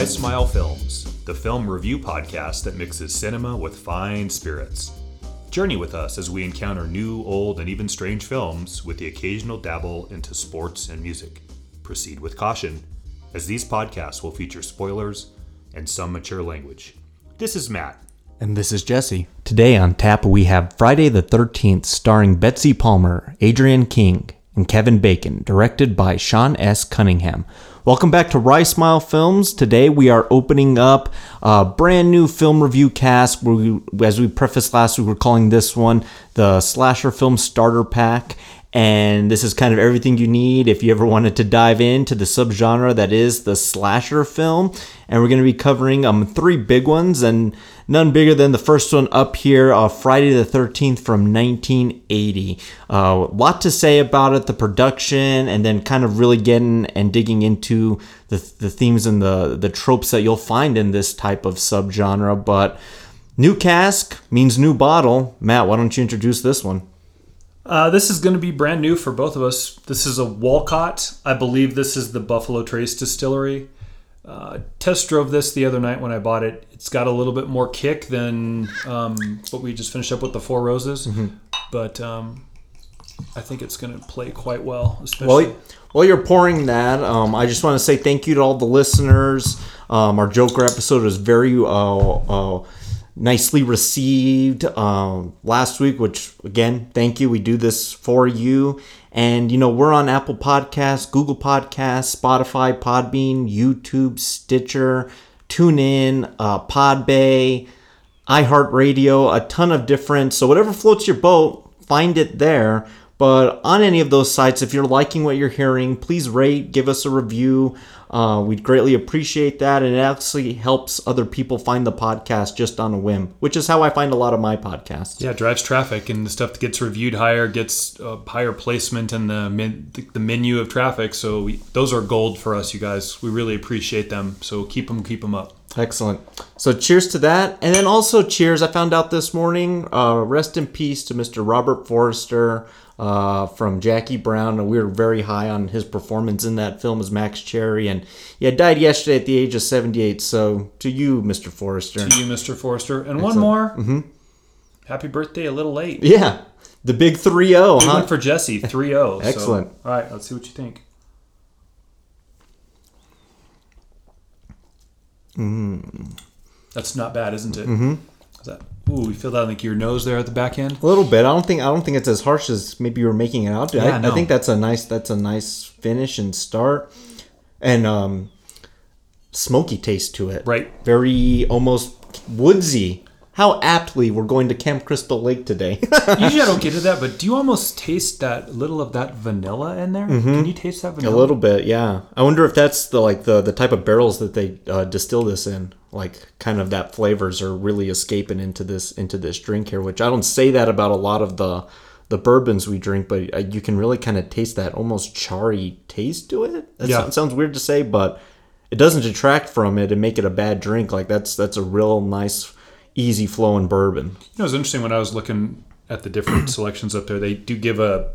I Smile Films, the film review podcast that mixes cinema with fine spirits. Journey with us as we encounter new, old, and even strange films with the occasional dabble into sports and music. Proceed with caution, as these podcasts will feature spoilers and some mature language. This is Matt. And this is Jesse. Today on tap we have Friday the 13th starring Betsy Palmer, Adrian King, and Kevin Bacon, directed by Sean S. Cunningham. Welcome back to Wry Smile Films. Today we are opening up a brand new film review cast. As we prefaced last week, we're calling this one the Slasher Film Starter Pack. And this is kind of everything you need if you ever wanted to dive into the subgenre that is the slasher film. And we're going to be covering three big ones, and none bigger than the first one up here, Friday the 13th from 1980. A lot to say about it, the production, and then kind of really getting and digging into the themes and the tropes that you'll find in this type of subgenre. But new cask means new bottle. Matt, why don't you introduce this one? This is going to be brand new for both of us. This is a Walcott. I believe this is the Buffalo Trace Distillery. Test drove this the other night when I bought it. It's got a little bit more kick than what we just finished up with, the Four Roses. Mm-hmm. But I think it's going to play quite well. Especially while you're pouring that, I just want to say thank you to all the listeners. Our Joker episode is very... nicely received last week, which again, thank you. We do this for you. And, you know, we're on Apple Podcasts, Google Podcasts, Spotify, Podbean, YouTube, Stitcher, TuneIn, Podbay, iHeartRadio, a ton of different. So whatever floats your boat, find it there. But on any of those sites, if you're liking what you're hearing, please rate, give us a review. We'd greatly appreciate that. And it actually helps other people find the podcast just on a whim, which is how I find a lot of my podcasts. Yeah, it drives traffic, and the stuff that gets reviewed higher gets higher placement in the menu of traffic. So those are gold for us, you guys. We really appreciate them. So keep them up. Excellent. So cheers to that. And then also cheers, I found out this morning, rest in peace to Mr. Robert Forrester from Jackie Brown. And we were very high on his performance in that film as Max Cherry. And yeah, died yesterday at the age of 78. So to you, Mr. Forrester. To you, Mr. Forrester. And excellent. One more. Mm-hmm. Happy birthday a little late. Yeah. The big 3-0, huh? One for Jesse, 3-0. Excellent. So, all right, let's see what you think. Mm. That's not bad, isn't it? Mm-hmm. Is that, you feel that like your nose there at the back end? A little bit. I don't think it's as harsh as maybe you were making it out to. Yeah, I think that's a nice finish and start, and smoky taste to it. Right. Very almost woodsy. How aptly we're going to Camp Crystal Lake today. Usually I don't get to that, but do you almost taste that little of that vanilla in there? Mm-hmm. Can you taste that vanilla? A little bit, yeah. I wonder if that's the type of barrels that they distill this in. Like kind of that flavors are really escaping into this drink here, which I don't say that about a lot of the bourbons we drink, but you can really kind of taste that almost charry taste to it. It sounds weird to say, but it doesn't detract from it and make it a bad drink. Like that's a real nice, easy flowing bourbon. You know, it's interesting when I was looking at the different selections up there, they do give a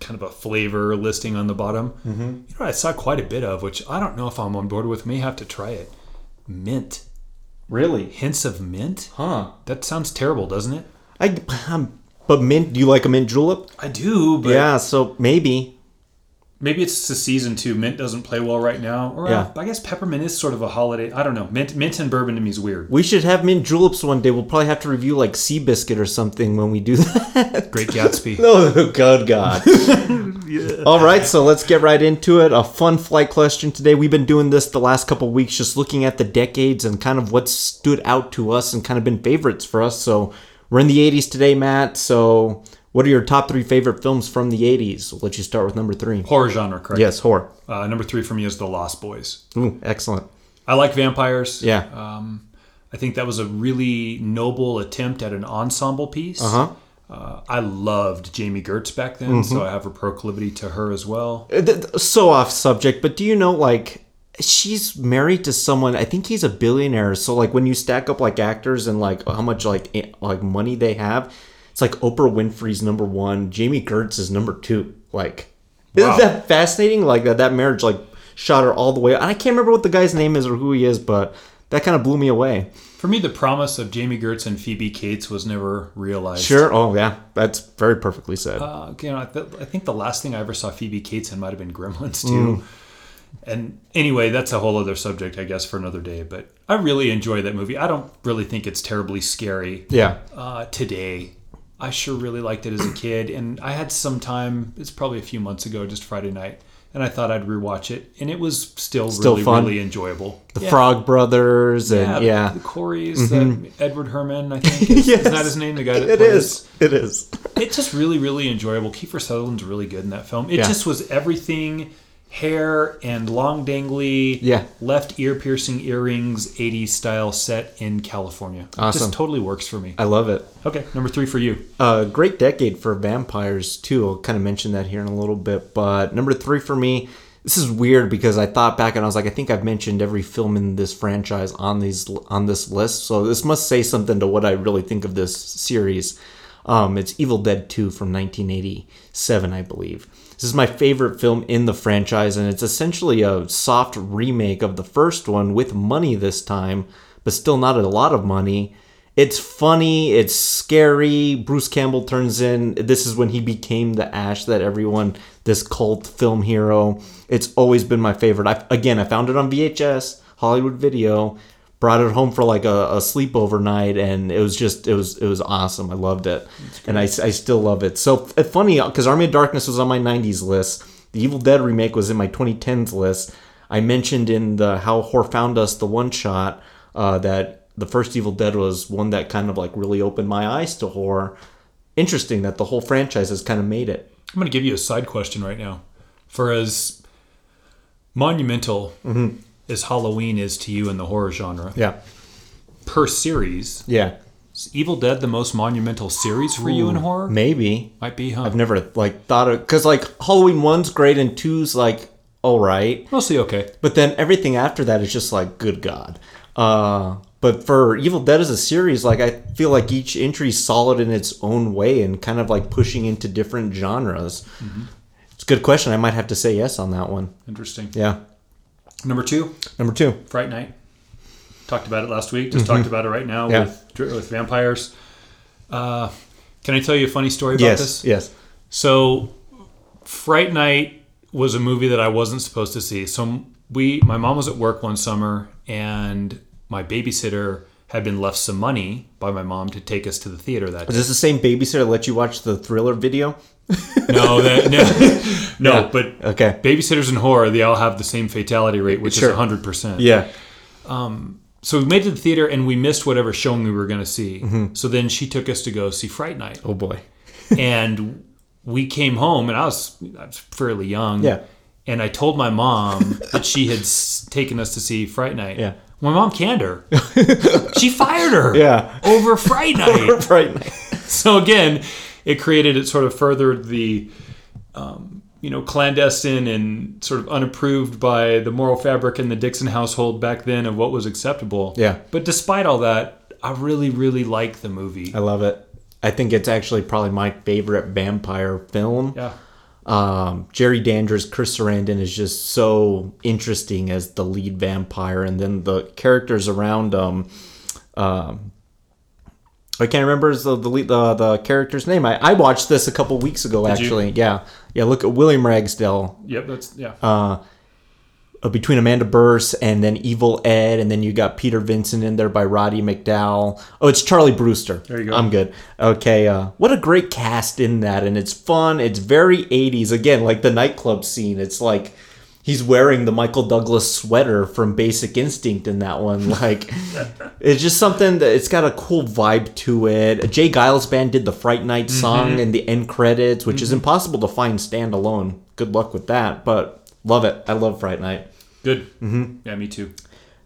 kind of a flavor listing on the bottom. Mm-hmm. You know what I saw quite a bit of, which I don't know if I'm on board with, may have to try it. Mint. Really? Hints of mint? Huh. That sounds terrible, doesn't it? But mint, do you like a mint julep? I do, but... Yeah, so maybe. Maybe it's the season too. Mint doesn't play well right now. Or yeah. I guess peppermint is sort of a holiday. I don't know. Mint and bourbon to me is weird. We should have mint juleps one day. We'll probably have to review like Seabiscuit or something when we do that. Great Gatsby. Oh, God. Yeah. All right, so let's get right into it. A fun flight question today. We've been doing this the last couple of weeks, just looking at the decades and kind of what stood out to us and kind of been favorites for us. So we're in the 80s today, Matt, so... What are your top three favorite films from the 80s? We'll let you start with number three. Horror genre, correct? Yes, horror. Number three for me is The Lost Boys. Ooh, excellent. I like vampires. Yeah. I think that was a really noble attempt at an ensemble piece. Uh-huh. I loved Jamie Gertz back then, mm-hmm. so I have a proclivity to her as well. So off subject, but do you know, like... She's married to someone, I think he's a billionaire. So, like, when you stack up, like, actors and, like, how much, like money they have... It's like Oprah Winfrey's number one. Jamie Gertz is number two. Like, wow. Isn't that fascinating? Like, that marriage, like, shot her all the way. I can't remember what the guy's name is or who he is, but that kind of blew me away. For me, the promise of Jamie Gertz and Phoebe Cates was never realized. Sure. Oh, yeah. That's very perfectly said. I think the last thing I ever saw Phoebe Cates in might have been Gremlins, too. Mm. And anyway, that's a whole other subject, I guess, for another day. But I really enjoy that movie. I don't really think it's terribly scary. Yeah. Today. I sure really liked it as a kid. And I had some time, it's probably a few months ago, just Friday night. And I thought I'd rewatch it, and it was still really, fun. Really enjoyable. The Frog Brothers, and the Coreys, mm-hmm. Edward Herman, I think. Yes. Is that his name? The guy that plays. It is. It's just really, really enjoyable. Kiefer Sutherland's really good in that film. It just was everything: hair and long dangly, left ear piercing earrings, 80s style, set in California. Awesome. It just totally works for me. I love it. Okay, number 3 for you. Great decade for vampires, too. I'll kind of mention that here in a little bit. But number 3 for me, this is weird because I thought back and I was like, I think I've mentioned every film in this franchise on this list. So this must say something to what I really think of this series. It's Evil Dead 2 from 1987, I believe. This is my favorite film in the franchise, and it's essentially a soft remake of the first one with money this time, but still not a lot of money. It's funny. It's scary. Bruce Campbell turns in. This is when he became the Ash that everyone, this cult film hero. It's always been my favorite. I found it on VHS, Hollywood Video, brought it home for like a sleepover night, and it was awesome. I loved it. And I still love it. So funny, because Army of Darkness was on my 90s list. The Evil Dead remake was in my 2010s list. I mentioned in the How Horror Found Us, the one shot, that the first Evil Dead was one that kind of like really opened my eyes to horror. Interesting that the whole franchise has kind of made it. I'm going to give you a side question right now. For as monumental as Halloween is to you in the horror genre, per series, is Evil Dead the most monumental series for you in horror? Maybe. Might be, huh? I've never like thought of, because like Halloween 1's great and 2's like all right, mostly okay, but then everything after that is just like, good God. But for Evil Dead as a series, like, I feel like each entry is solid in its own way and kind of like pushing into different genres. Mm-hmm. It's a good question. I might have to say yes on that one. Interesting. Yeah. Number two. Fright Night. Talked about it last week. Just talked about it right now with vampires. Can I tell you a funny story about this? Yes. So Fright Night was a movie that I wasn't supposed to see. So my mom was at work one summer, and my babysitter had been left some money by my mom to take us to the theater that day. Was this the same babysitter that let you watch the Thriller video? No, but okay. Babysitters in horror, they all have the same fatality rate, which is 100%. Yeah. So we made it to the theater, and we missed whatever showing we were going to see. Mm-hmm. So then she took us to go see Fright Night. Oh, boy. And we came home, and I was fairly young. Yeah. And I told my mom that she had taken us to see Fright Night. Yeah. My mom canned her. She fired her. Yeah. Over Fright Night. So again, it created, it sort of furthered the, clandestine and sort of unapproved by the moral fabric in the Dixon household back then of what was acceptable. Yeah. But despite all that, I really, really like the movie. I love it. I think it's actually probably my favorite vampire film. Yeah. Jerry Danders, Chris Sarandon is just so interesting as the lead vampire, and then the characters around him. I can't remember the character's name. I watched this a couple weeks ago. Did actually, you? yeah. Look at William Ragsdale. Yep, that's between Amanda Burse and then Evil Ed, and then you got Peter Vincent in there by Roddy McDowell. Oh, it's Charlie Brewster. There you go. I'm good. Okay, what a great cast in that, and it's fun. It's very 80s. Again, like the nightclub scene. It's like he's wearing the Michael Douglas sweater from Basic Instinct in that one. Like, it's just something that it's got a cool vibe to it. Jay Giles Band did the Fright Night song in the end credits, which is impossible to find standalone. Good luck with that, but love it. I love Fright Night. Good. Mm-hmm. Yeah, me too.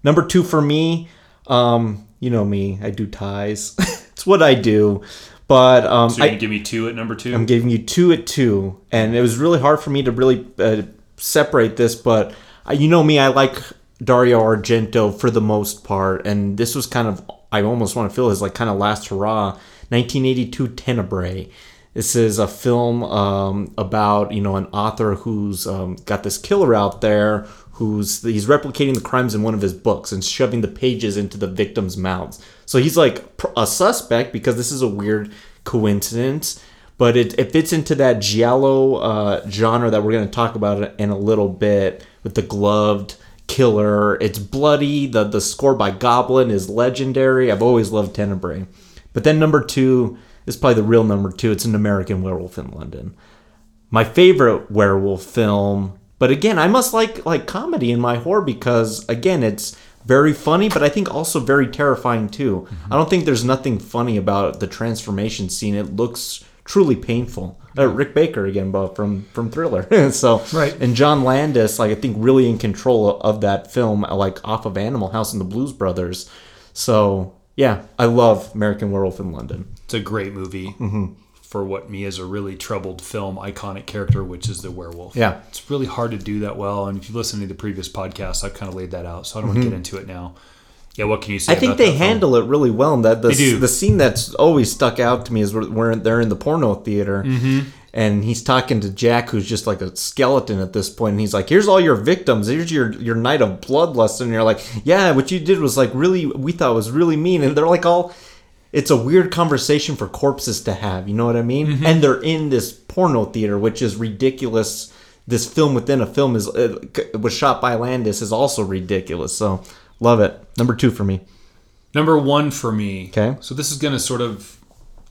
Number 2 for me, you know me, I do ties. It's what I do. But so you're going to give me 2 at number 2? I'm giving you 2 at 2. And it was really hard for me to really separate this, but you know me, I like Dario Argento for the most part. And this was kind of, I almost want to feel his like kind of last hurrah, 1982 Tenebrae. This is a film about, an author who's got this killer out there he's replicating the crimes in one of his books and shoving the pages into the victims' mouths. So he's like a suspect because this is a weird coincidence, but it fits into that giallo genre that we're going to talk about in a little bit with the gloved killer. It's bloody. The score by Goblin is legendary. I've always loved Tenebrae. But then number two is probably the real number two. It's An American Werewolf in London. My favorite werewolf film. But again, I must like comedy in my horror because, again, it's very funny, but I think also very terrifying, too. Mm-hmm. I don't think there's nothing funny about the transformation scene. It looks truly painful. Rick Baker, again, Bob, from Thriller. So, right. And John Landis, I think, really in control of that film, off of Animal House and the Blues Brothers. So, yeah, I love American Werewolf in London. It's a great movie. Mm-hmm. For what me is a really troubled film iconic character, which is the werewolf. Yeah. It's really hard to do that well. And if you listen to the previous podcast, I've kind of laid that out. So I don't want to get into it now. Yeah, what can you say about that? I think they handle it really well. And the scene that's always stuck out to me is where they're in the porno theater. Mm-hmm. And he's talking to Jack, who's just like a skeleton at this point. And he's like, here's all your victims. Here's your night of bloodlust. And you're like, yeah, what you did was really, we thought was really mean. And they're it's a weird conversation for corpses to have. You know what I mean? Mm-hmm. And they're in this porno theater, which is ridiculous. This film within a film was shot by Landis is also ridiculous. So love it. Number two for me. Number one for me. Okay. So this is going to sort of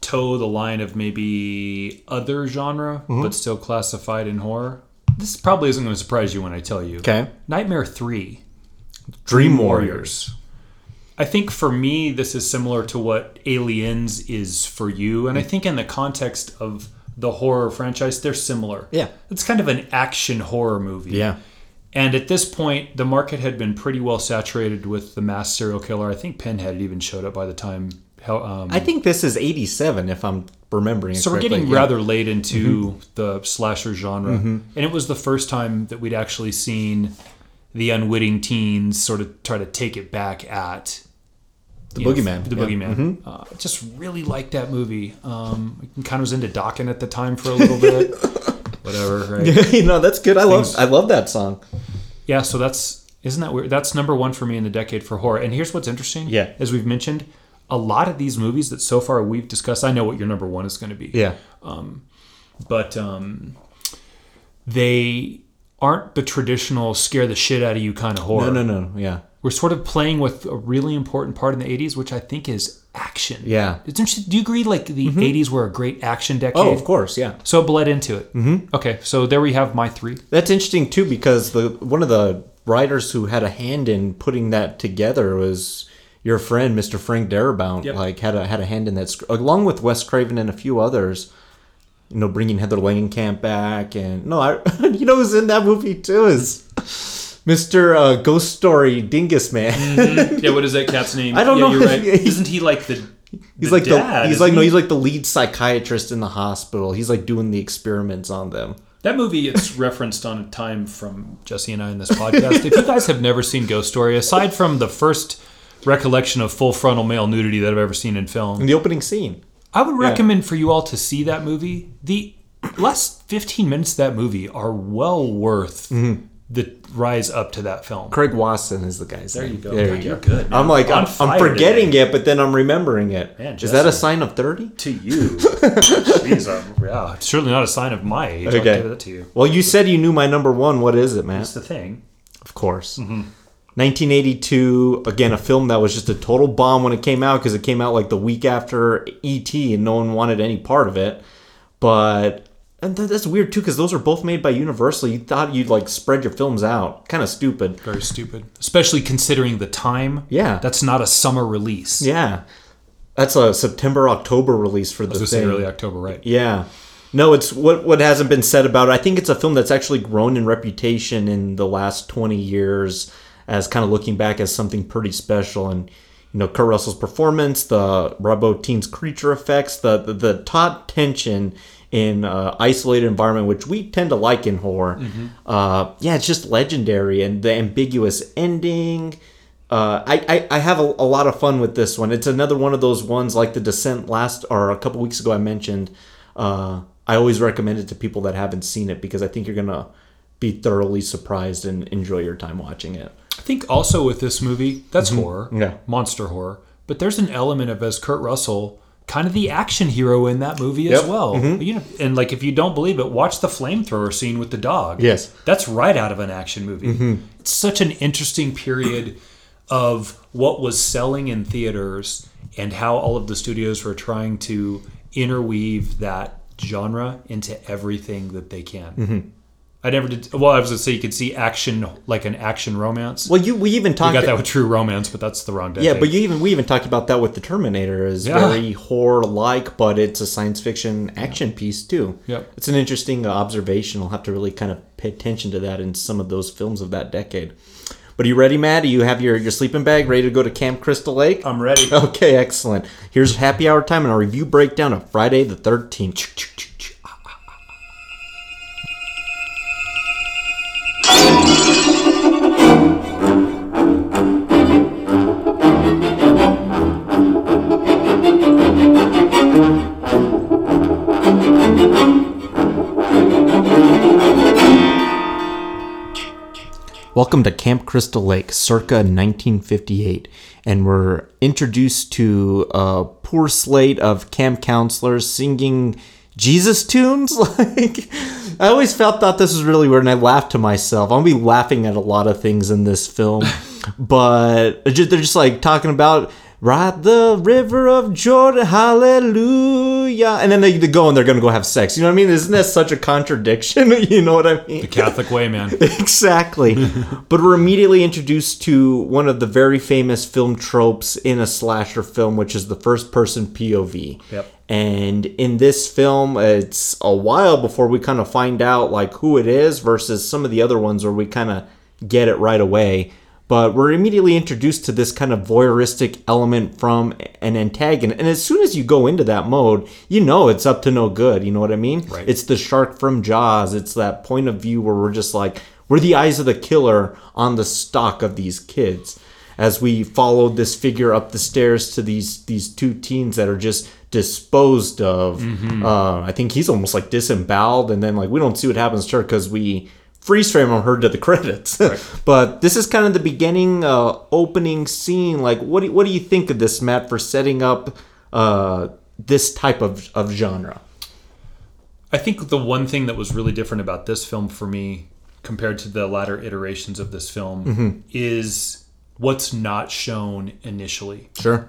toe the line of maybe other genre, but still classified in horror. This probably isn't going to surprise you when I tell you. Okay. Nightmare 3. Dream Warriors. I think for me, this is similar to what Aliens is for you. And I think in the context of the horror franchise, they're similar. Yeah. It's kind of an action horror movie. Yeah. And at this point, the market had been pretty well saturated with the mass serial killer. I think Pinhead even showed up by the time. I think this is 87, if I'm remembering it correctly. So we're getting rather late into the slasher genre. Mm-hmm. And it was the first time that we'd actually seen the unwitting teens sort of try to take it back at the Boogeyman. Boogeyman. Mm-hmm. I just really liked that movie. I kind of was into Dokken at the time for a little bit. Whatever. Right? You know, that's good. I love that song. Yeah. So isn't that weird? That's number one for me in the decade for horror. And here's what's interesting. Yeah. As we've mentioned, a lot of these movies that so far we've discussed, I know what your number one is going to be. Yeah. But they aren't the traditional scare the shit out of you kind of horror. No. Yeah. We're sort of playing with a really important part in the 80s, which I think is action. Yeah. It's interesting. Do you agree the 80s were a great action decade? Oh, of course. Yeah. So it bled into it. Mm-hmm. Okay. So there we have my three. That's interesting too, because one of the writers who had a hand in putting that together was your friend, Mr. Frank Darabont. Yep. Had a hand in that, along with Wes Craven and a few others. You know, bringing Heather Langenkamp back, and who's in that movie too is Mr. Ghost Story Dingus Man. Mm-hmm. Yeah, what is that cat's name? I don't know. You're right. Isn't he he's like the lead psychiatrist in the hospital. He's doing the experiments on them. That movie is referenced on a time from Jesse and I in this podcast. If you guys have never seen Ghost Story, aside from the first recollection of full frontal male nudity that I've ever seen in film, in the opening scene. I would recommend for you all to see that movie. The last 15 minutes of that movie are well worth the rise up to that film. Craig Wasson is the guy's name. There you go. There you go. Good, man. I'm forgetting today. It, but then I'm remembering it. Man, is that a sign of 30? To you. Jeez, it's certainly not a sign of my age. Okay. I'll give that to you. Well, you said you knew my number one. What is it, man? It's The Thing. Of course. Mm-hmm. 1982, again, a film that was just a total bomb when it came out because it came out the week after E.T. and no one wanted any part of it. But that's weird, too, because those are both made by Universal. You thought you'd, spread your films out. Kind of stupid. Very stupid. Especially considering the time. Yeah. That's not a summer release. Yeah. That's a September-October release for The Thing. I was going to say early October, right? Yeah. No, it's what hasn't been said about it. I think it's a film that's actually grown in reputation in the last 20 years. As kind of looking back as something pretty special, and Kurt Russell's performance, the Robotine's creature effects, the taut tension in isolated environment, which we tend to like in horror. Mm-hmm. It's just legendary, and the ambiguous ending. I have a lot of fun with this one. It's another one of those ones like The Descent a couple weeks ago I mentioned. I always recommend it to people that haven't seen it because I think you're gonna be thoroughly surprised and enjoy your time watching it. I think also with this movie, that's horror, monster horror, but there's an element of, as Kurt Russell, kind of the action hero in that movie as well. You know, and like, if you don't believe it, watch the flamethrower scene with the dog. Yes. That's right out of an action movie. It's such an interesting period of what was selling in theaters and how all of the studios were trying to interweave that genre into everything that they can. I never did. Well, I was going to say you could see action, like an action romance. Well, we even talked about that with True Romance, but that's the wrong decade. Yeah, but we even talked about that with The Terminator. Is very horror-like, but it's a science fiction action piece too. It's an interesting observation. I'll have to really kind of pay attention to that in some of those films of that decade. But are you ready, Matt? Do you have your sleeping bag ready to go to Camp Crystal Lake? I'm ready. Okay, excellent. Here's happy hour time and our review breakdown of Friday the 13th. Welcome to Camp Crystal Lake, circa 1958, and we're introduced to a poor slate of camp counselors singing Jesus tunes. Like, I always thought this was really weird, and I laughed to myself. I'll be laughing at a lot of things in this film, but they're just like talking about ride the river of Jordan, hallelujah. And then they go and they're going to go have sex. You know what I mean? Isn't that such a contradiction? You know what I mean? The Catholic way, man. Exactly. But we're immediately introduced to one of the very famous film tropes in a slasher film, which is the first-person POV. Yep. And in this film, it's a while before we kind of find out like who it is versus some of the other ones where we kind of get it right away. But we're immediately introduced to this kind of voyeuristic element from an antagonist. And as soon as you go into that mode, you know it's up to no good. You know what I mean? Right. It's the shark from Jaws. It's that point of view where we're just like, we're the eyes of the killer on the stalk of these kids. As we followed this figure up the stairs to these two teens that are just disposed of. I think he's almost like disemboweled. And then like we don't see what happens to her because we freeze frame on her to the credits. Right. But this is kind of the beginning opening scene. Like, what do you think of this, Matt, for setting up this type of genre? I think the one thing that was really different about this film for me compared to the latter iterations of this film is what's not shown initially. Sure.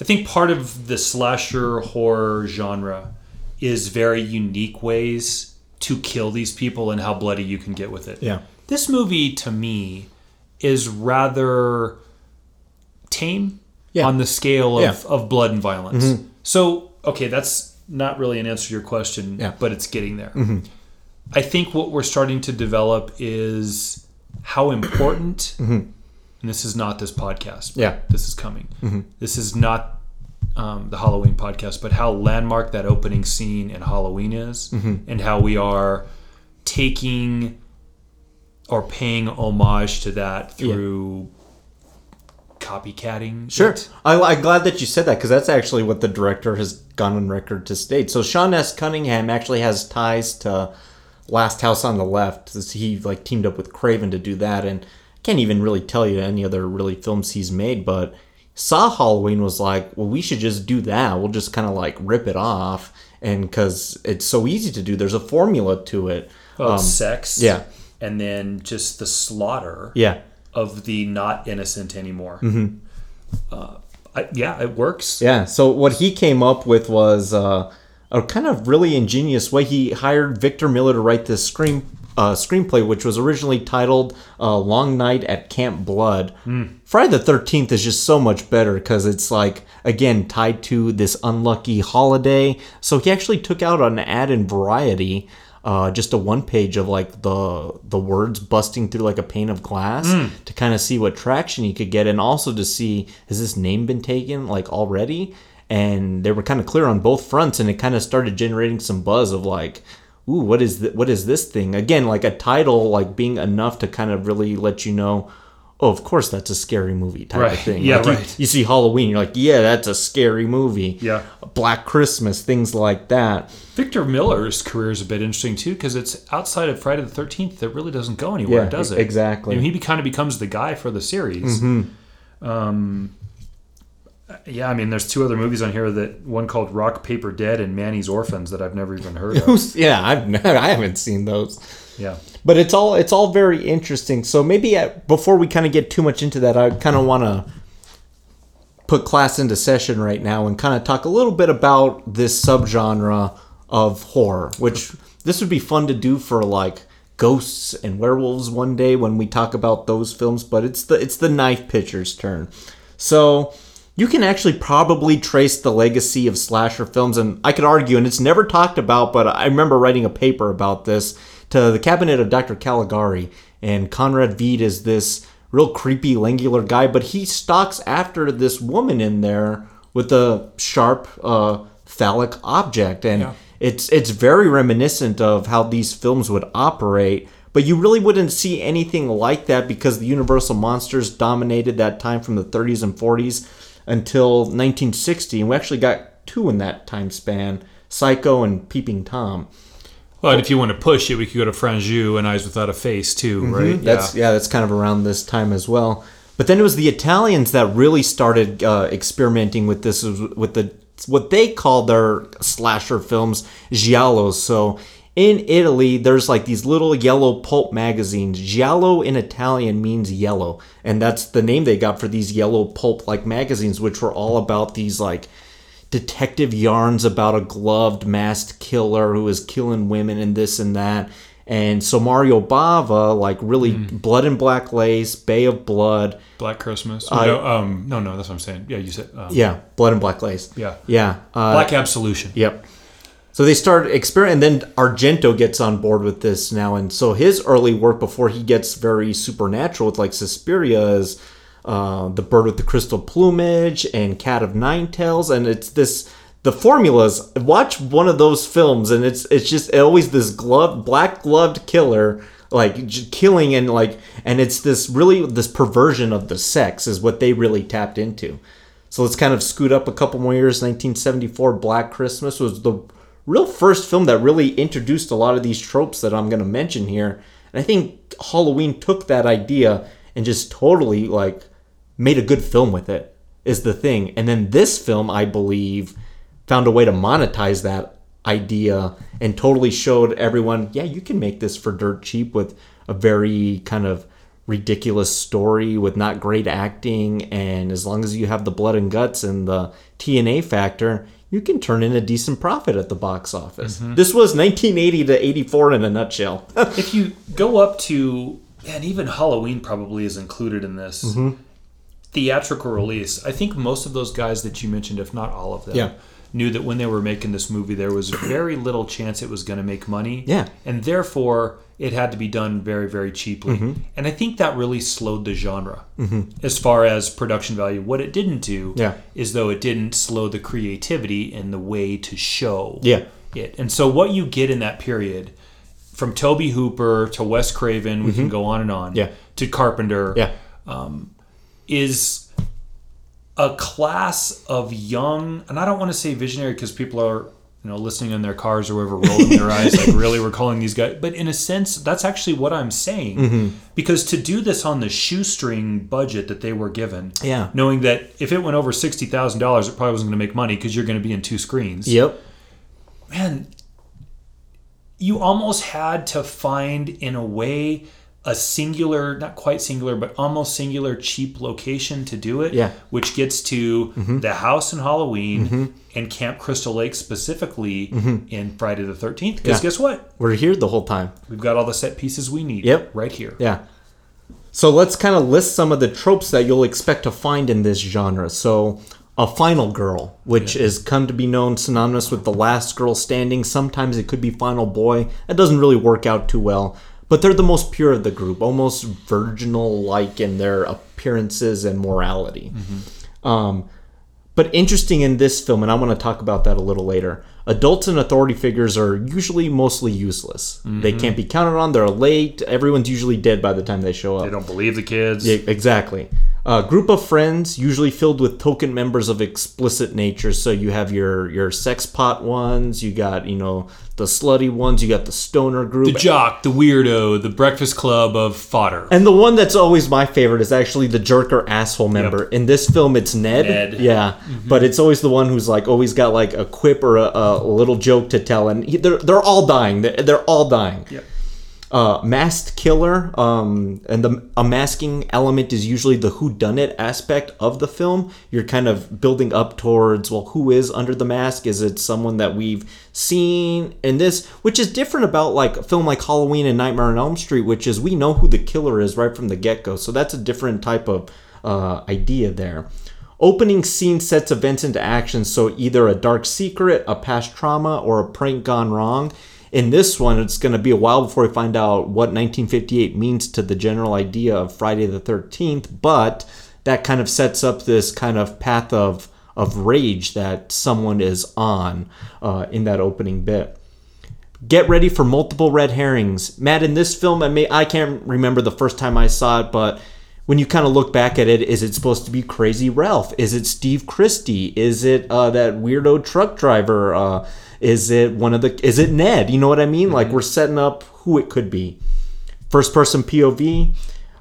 I think part of the slasher horror genre is very unique ways to kill these people and how bloody you can get with it. Yeah. This movie, to me, is rather tame on the scale of blood and violence. So, okay, that's not really an answer to your question, but it's getting there. I think what we're starting to develop is how important, and this is not this podcast, this is coming. This is not the Halloween podcast, but how landmark that opening scene in Halloween is, and how we are taking or paying homage to that through copycatting. Sure. I'm glad that you said that, because that's actually what the director has gone on record to state. So Sean S. Cunningham actually has ties to Last House on the Left. He like teamed up with Craven to do that, and I can't even really tell you any other really films he's made, but saw Halloween was like, well, we should just do that. We'll just kind of like rip it off, and because it's so easy to do. There's a formula to it. Well, sex, and then just the slaughter, of the not innocent anymore. It works. Yeah. So what he came up with was a kind of really ingenious way. He hired Victor Miller to write this screenplay, which was originally titled Long Night at Camp Blood. Friday the 13th is just so much better because it's like, again, tied to this unlucky holiday. So he actually took out an ad in Variety, just a one page of like the words busting through like a pane of glass to kind of see what traction he could get, and also to see, has this name been taken like already? And they were kind of clear on both fronts, and it kind of started generating some buzz of like, ooh, what is this thing? Again, like a title like being enough to kind of really let you know, oh, of course that's a scary movie type of thing. Yeah, like you see Halloween, you're like, yeah, that's a scary movie. Yeah. Black Christmas, things like that. Victor Miller's career is a bit interesting, too, because it's outside of Friday the 13th that really doesn't go anywhere, does it? Exactly. And he kind of becomes the guy for the series. Mm-hmm. Yeah, I mean, there's two other movies on here, that one called Rock, Paper, Dead and Manny's Orphans that I've never even heard of. Yeah, I haven't seen those. Yeah. But it's all very interesting. So maybe before we kind of get too much into that, I kind of want to put class into session right now and kind of talk a little bit about this subgenre of horror, which this would be fun to do for like ghosts and werewolves one day when we talk about those films, but it's the knife pitcher's turn. So you can actually probably trace the legacy of slasher films, and I could argue, and it's never talked about, but I remember writing a paper about this, to The Cabinet of Dr. Caligari, and Conrad Veidt is this real creepy, langular guy, but he stalks after this woman in there with a sharp phallic object, and it's very reminiscent of how these films would operate, but you really wouldn't see anything like that because the Universal Monsters dominated that time from the 30s and 40s until 1960, and we actually got two in that time span, Psycho and Peeping Tom. Well, and if you want to push it, we could go to Franju and Eyes Without a Face too, right? Mm-hmm. That's kind of around this time as well. But then it was the Italians that really started experimenting with this, with the what they call their slasher films, giallos. So in Italy, there's like these little yellow pulp magazines. Giallo in Italian means yellow, and that's the name they got for these yellow pulp-like magazines, which were all about these like detective yarns about a gloved masked killer who is killing women and this and that. And so Mario Bava, like really Blood and Black Lace, Bay of Blood. Black Christmas. No, that's what I'm saying. Yeah, you said. Yeah, Blood and Black Lace. Yeah. Yeah. Black Absolution. Yep. So they start experimenting, and then Argento gets on board with this now. And so his early work before he gets very supernatural with like Suspiria is The Bird with the Crystal Plumage and Cat of Nine Tails, and it's this, the formulas, watch one of those films and it's just always this black gloved killer like killing, and like, and it's this really this perversion of the sex is what they really tapped into. So let's kind of scoot up a couple more years. 1974, Black Christmas was the real first film that really introduced a lot of these tropes that I'm going to mention here, and I think Halloween took that idea and just totally like made a good film with it, is The Thing. And then this film, I believe, found a way to monetize that idea and totally showed everyone, yeah, you can make this for dirt cheap with a very kind of ridiculous story with not great acting. And as long as you have the blood and guts and the TNA factor, you can turn in a decent profit at the box office. Mm-hmm. This was 1980 to 84 in a nutshell. If you go up to, and even Halloween probably is included in this, mm-hmm, theatrical release, I think most of those guys that you mentioned, if not all of them, knew that when they were making this movie, there was very little chance it was going to make money. Yeah. And therefore, it had to be done very, very cheaply. Mm-hmm. And I think that really slowed the genre, mm-hmm, as far as production value. What it didn't do is, though, it didn't slow the creativity and the way to show it. And so what you get in that period, from Tobe Hooper to Wes Craven, we can go on and on, to Carpenter, is a class of young, and I don't want to say visionary because people are, you know, listening in their cars or whatever, rolling their eyes like, really, we're calling these guys. But in a sense, that's actually what I'm saying, because to do this on the shoestring budget that they were given, knowing that if it went over $60,000, it probably wasn't going to make money because you're going to be in two screens. Yep. Man, you almost had to find, in a way, a singular, not quite singular, but almost singular cheap location to do it, which gets to the house in Halloween and Camp Crystal Lake specifically in Friday the 13th. Because guess what? We're here the whole time. We've got all the set pieces we need right here. Yeah. So let's kind of list some of the tropes that you'll expect to find in this genre. So a final girl, which is come to be known synonymous with the last girl standing. Sometimes it could be final boy. That doesn't really work out too well. But they're the most pure of the group, almost virginal-like in their appearances and morality. But interesting in this film, and I want to talk about that a little later, adults and authority figures are usually mostly useless. Mm-hmm. They can't be counted on. They're late. Everyone's usually dead by the time they show up. They don't believe the kids. Yeah, exactly. A group of friends, usually filled with token members of explicit nature. So you have your sex pot ones. You got, you know, the slutty ones. You got the stoner group. The jock, the weirdo, the breakfast club of fodder. And the one that's always my favorite is actually the jerk or asshole member. Yep. In this film, it's Ned. Yeah. Mm-hmm. But it's always the one who's like always got like a quip or a little joke to tell. And they're all dying. They're all dying. Yep. Masked killer, and a masking element is usually the whodunit aspect of the film. You're kind of building up towards, well, who is under the mask? Is it someone that we've seen in this? Which is different about like a film like Halloween and Nightmare on Elm Street, which is we know who the killer is right from the get-go. So that's a different type of idea there. Opening scene sets events into action. So either a dark secret, a past trauma, or a prank gone wrong. In this one, it's going to be a while before we find out what 1958 means to the general idea of Friday the 13th, but that kind of sets up this kind of path of rage that someone is on in that opening bit. Get ready for multiple red herrings. Matt, in this film, I can't remember the first time I saw it, but when you kind of look back at it, is it supposed to be Crazy Ralph? Is it Steve Christie? Is it that weirdo truck driver? Is it Ned? You know what I mean? Mm-hmm. Like, we're setting up who it could be. First person POV,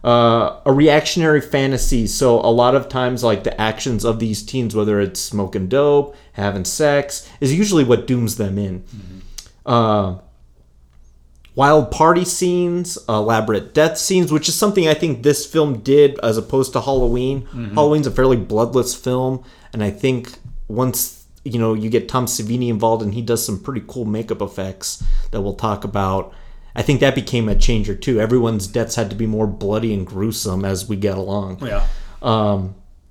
a reactionary fantasy. So a lot of times, like, the actions of these teens, whether it's smoking dope, having sex, is usually what dooms them in. Mm-hmm. Wild party scenes, elaborate death scenes, which is something I think this film did as opposed to Halloween. Mm-hmm. Halloween's a fairly bloodless film, and I think once you get Tom Savini involved and he does some pretty cool makeup effects that we'll talk about. I think that became a changer too. Everyone's deaths had to be more bloody and gruesome as we get along. Yeah.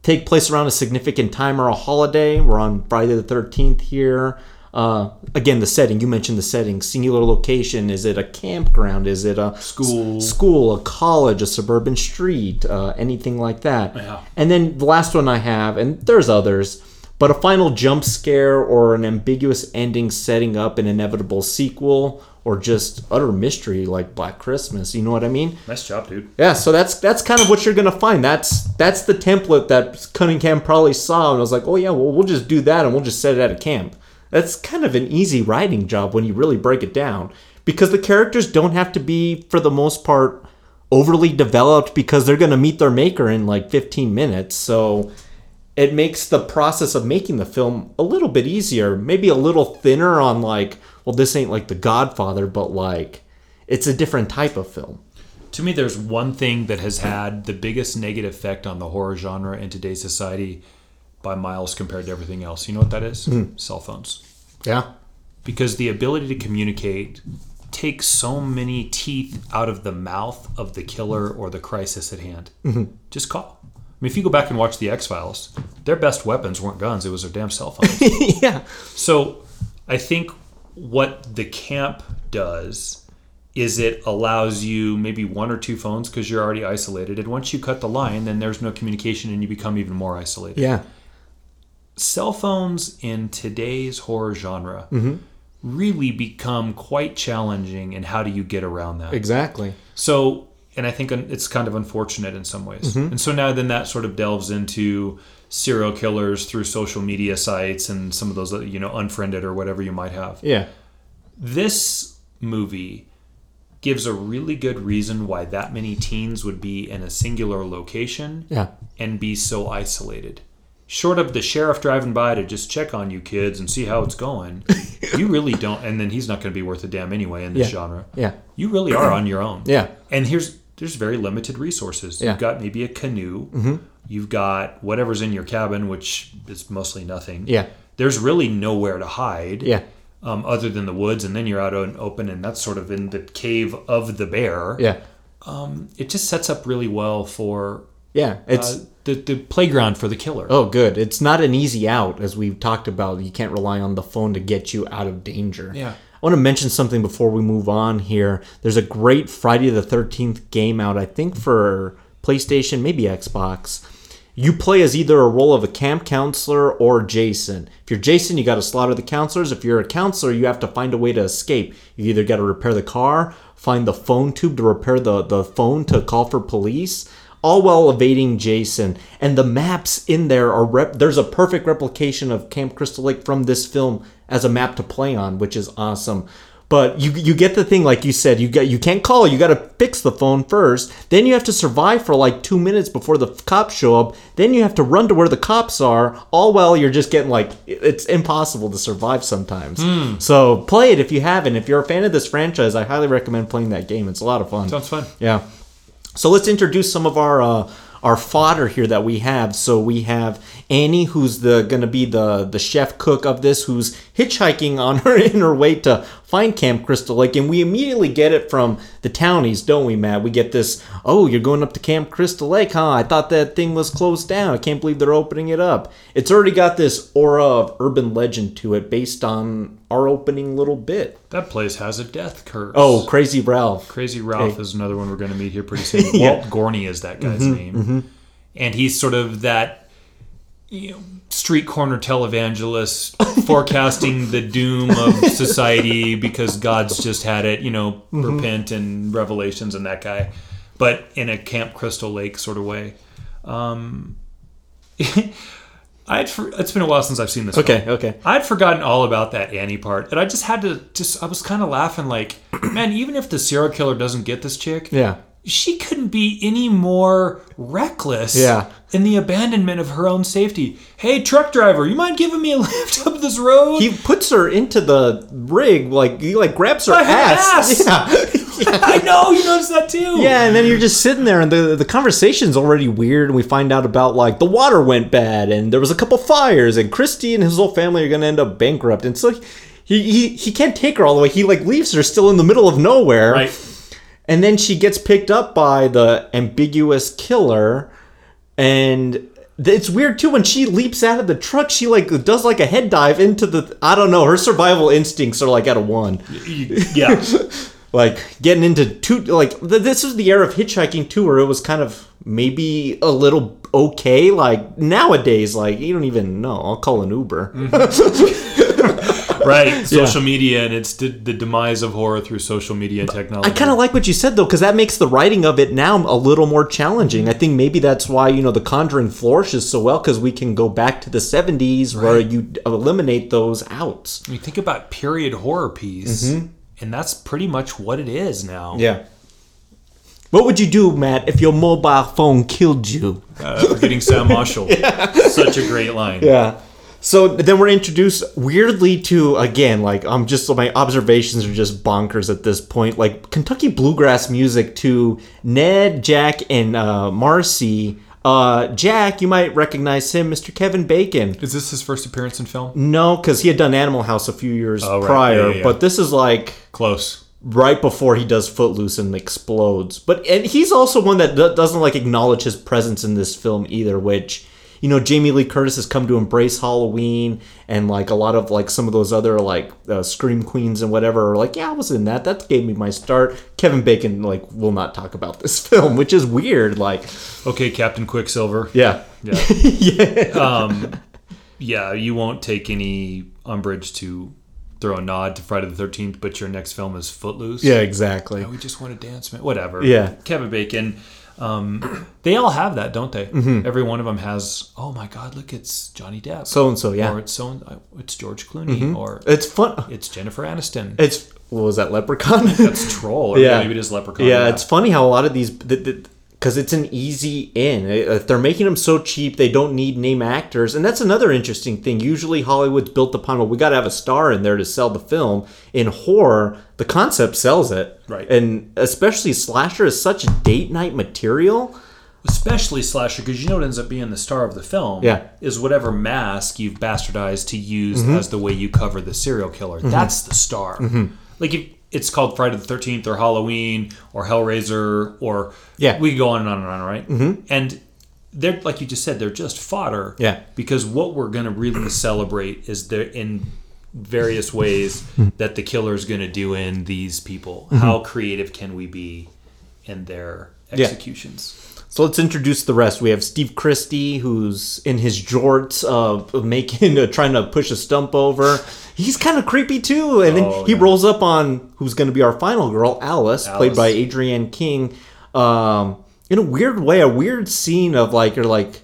Take place around a significant time or a holiday. We're on Friday the 13th here. Again, the setting. You mentioned the setting. Singular location. Is it a campground? Is it a school, a college, a suburban street, anything like that? Yeah. And then the last one I have, and there's others, but a final jump scare or an ambiguous ending setting up an inevitable sequel or just utter mystery like Black Christmas. You know what I mean? Nice job, dude. Yeah, so that's kind of what you're going to find. That's the template that Cunningham probably saw and was like, oh yeah, well, we'll just do that and we'll just set it at a camp. That's kind of an easy writing job when you really break it down because the characters don't have to be, for the most part, overly developed because they're going to meet their maker in like 15 minutes. So it makes the process of making the film a little bit easier, maybe a little thinner on like, well, this ain't like The Godfather, but like it's a different type of film. To me, there's one thing that has had the biggest negative effect on the horror genre in today's society by miles compared to everything else. You know what that is? Mm-hmm. Cell phones. Yeah. Because the ability to communicate takes so many teeth out of the mouth of the killer or the crisis at hand. Mm-hmm. Just call. I mean, if you go back and watch The X-Files, their best weapons weren't guns. It was their damn cell phones. Yeah. So I think what the camp does is it allows you maybe one or two phones because you're already isolated. And once you cut the line, then there's no communication and you become even more isolated. Yeah. Cell phones in today's horror genre mm-hmm. really become quite challenging in how do you get around that. Exactly. So... and I think it's kind of unfortunate in some ways. Mm-hmm. And so now then that sort of delves into serial killers through social media sites and some of those, unfriended or whatever you might have. Yeah. This movie gives a really good reason why that many teens would be in a singular location and be so isolated. Short of the sheriff driving by to just check on you kids and see how it's going, you really don't. And then he's not going to be worth a damn anyway in this genre. Yeah. You really are on your own. Yeah. And there's very limited resources. Yeah. You've got maybe a canoe. Mm-hmm. You've got whatever's in your cabin, which is mostly nothing. Yeah. There's really nowhere to hide. Yeah. Other than the woods, and then you're out on open, and that's sort of in the cave of the bear. Yeah. It just sets up really well for it's the playground for the killer. Oh, good. It's not an easy out, as we've talked about. You can't rely on the phone to get you out of danger. Yeah. I want to mention something before we move on here. There's a great Friday the 13th game out, I think, for PlayStation, maybe Xbox. you play as either a role of a camp counselor or Jason. If you're Jason, you got to slaughter the counselors. If you're a counselor, you have to find a way to escape. You either got to repair the car, find the phone tube to repair the phone to call for police, all while evading Jason. And the maps in there are there's a perfect replication of Camp Crystal Lake from this film as a map to play on, which is awesome. But you get the thing, like you said, you can't call, you got to fix the phone first. Then you have to survive for like 2 minutes before the cops show up. Then you have to run to where the cops are, all while you're just getting like, it's impossible to survive sometimes. Mm. So play it if you haven't. If you're a fan of this franchise, I highly recommend playing that game. It's a lot of fun. Sounds fun. Yeah. So let's introduce some of our fodder here that we have. So we have Annie, who's gonna be the chef cook of this, who's hitchhiking on her in her way to find Camp Crystal Lake, and we immediately get it from the townies, don't we, Matt? We get this, oh, you're going up to Camp Crystal Lake, huh? I thought that thing was closed down. I can't believe they're opening it up. It's already got this aura of urban legend to it based on our opening little bit. That place has a death curse. Oh, Crazy Ralph. Crazy Ralph is another one we're going to meet here pretty soon. Yeah. Walt Gorney is that guy's name. Mm-hmm. And he's sort of that, you know, street corner televangelist forecasting the doom of society because God's just had it, you know, repent and revelations and that guy. But in a Camp Crystal Lake sort of way. It's been a while since I've seen this film. Okay. I'd forgotten all about that Annie part. And I just had to, I was kind of laughing like, man, even if the serial killer doesn't get this chick, she couldn't be any more reckless in the abandonment of her own safety. Hey, truck driver, you mind giving me a lift up this road? He puts her into the rig, like he grabs her ass. Yeah. I know, you noticed that too. Yeah, and then you're just sitting there, and the conversation's already weird, and we find out about, like, the water went bad, and there was a couple fires, and Christy and his whole family are going to end up bankrupt. And so he can't take her all the way. He, leaves her still in the middle of nowhere. Right. And then she gets picked up by the ambiguous killer, and it's weird, too, when she leaps out of the truck, she, does, a head dive into the, I don't know, her survival instincts are, at a one. Yeah. Getting into two, this was the era of hitchhiking too, where it was kind of maybe a little okay. Nowadays, you don't even know. I'll call an Uber. Mm-hmm. Right. Social media and it's the demise of horror through social media and technology. I kind of like what you said though, because that makes the writing of it now a little more challenging. I think maybe that's why, The Conjuring flourishes so well, because we can go back to the 70s where you eliminate those outs. You think about period horror piece. Mm-hmm. And that's pretty much what it is now. Yeah. What would you do, Matt, if your mobile phone killed you? Getting Sam Marshall. Yeah. Such a great line. Yeah. So then we're introduced weirdly to, again, my observations are just bonkers at this point. Kentucky bluegrass music to Ned, Jack, and Marcy. Jack, you might recognize him, Mr. Kevin Bacon. Is this his first appearance in film? No, because he had done Animal House a few years prior. Yeah. But this is close. Right before he does Footloose and explodes. And he's also one that doesn't acknowledge his presence in this film either, which, Jamie Lee Curtis has come to embrace Halloween and a lot of some of those other Scream Queens and whatever are I was in that. That gave me my start. Kevin Bacon will not talk about this film, which is weird. Okay, Captain Quicksilver. Yeah. Yeah. Yeah, you won't take any umbrage to throw a nod to Friday the 13th, but your next film is Footloose. Yeah, exactly. We just want to dance, man. Whatever. Yeah. Kevin Bacon. They all have that, don't they? Mm-hmm. Every one of them has, oh my God, look, it's Johnny Depp. So-and-so, yeah. Or it's George Clooney. Mm-hmm. Or it's fun. It's Jennifer Aniston. It's, what was that, Leprechaun? That's Troll. Or maybe it is Leprechaun. Yeah, it's funny how a lot of these, because it's an easy in. If they're making them so cheap, they don't need name actors. And that's another interesting thing. Usually Hollywood's built upon, we got to have a star in there to sell the film. In horror, the concept sells it. Right. And especially slasher is such date night material. Especially slasher, because what ends up being the star of the film is whatever mask you've bastardized to use as the way you cover the serial killer. Mm-hmm. That's the star. Mm-hmm. If it's called Friday the 13th or Halloween or Hellraiser or we go on and on and on, right? Mm-hmm. And they're, like you just said, they're just fodder. Yeah. Because what we're going to really celebrate is they're in various ways that the killer's going to do in these people. Mm-hmm. How creative can we be in their executions? So let's introduce the rest. We have Steve Christie, who's in his jorts, trying to push a stump over. He's kind of creepy too, and then he rolls up on who's going to be our final girl, Alice, played by Adrian King. In a weird way, a weird scene of like, you're like,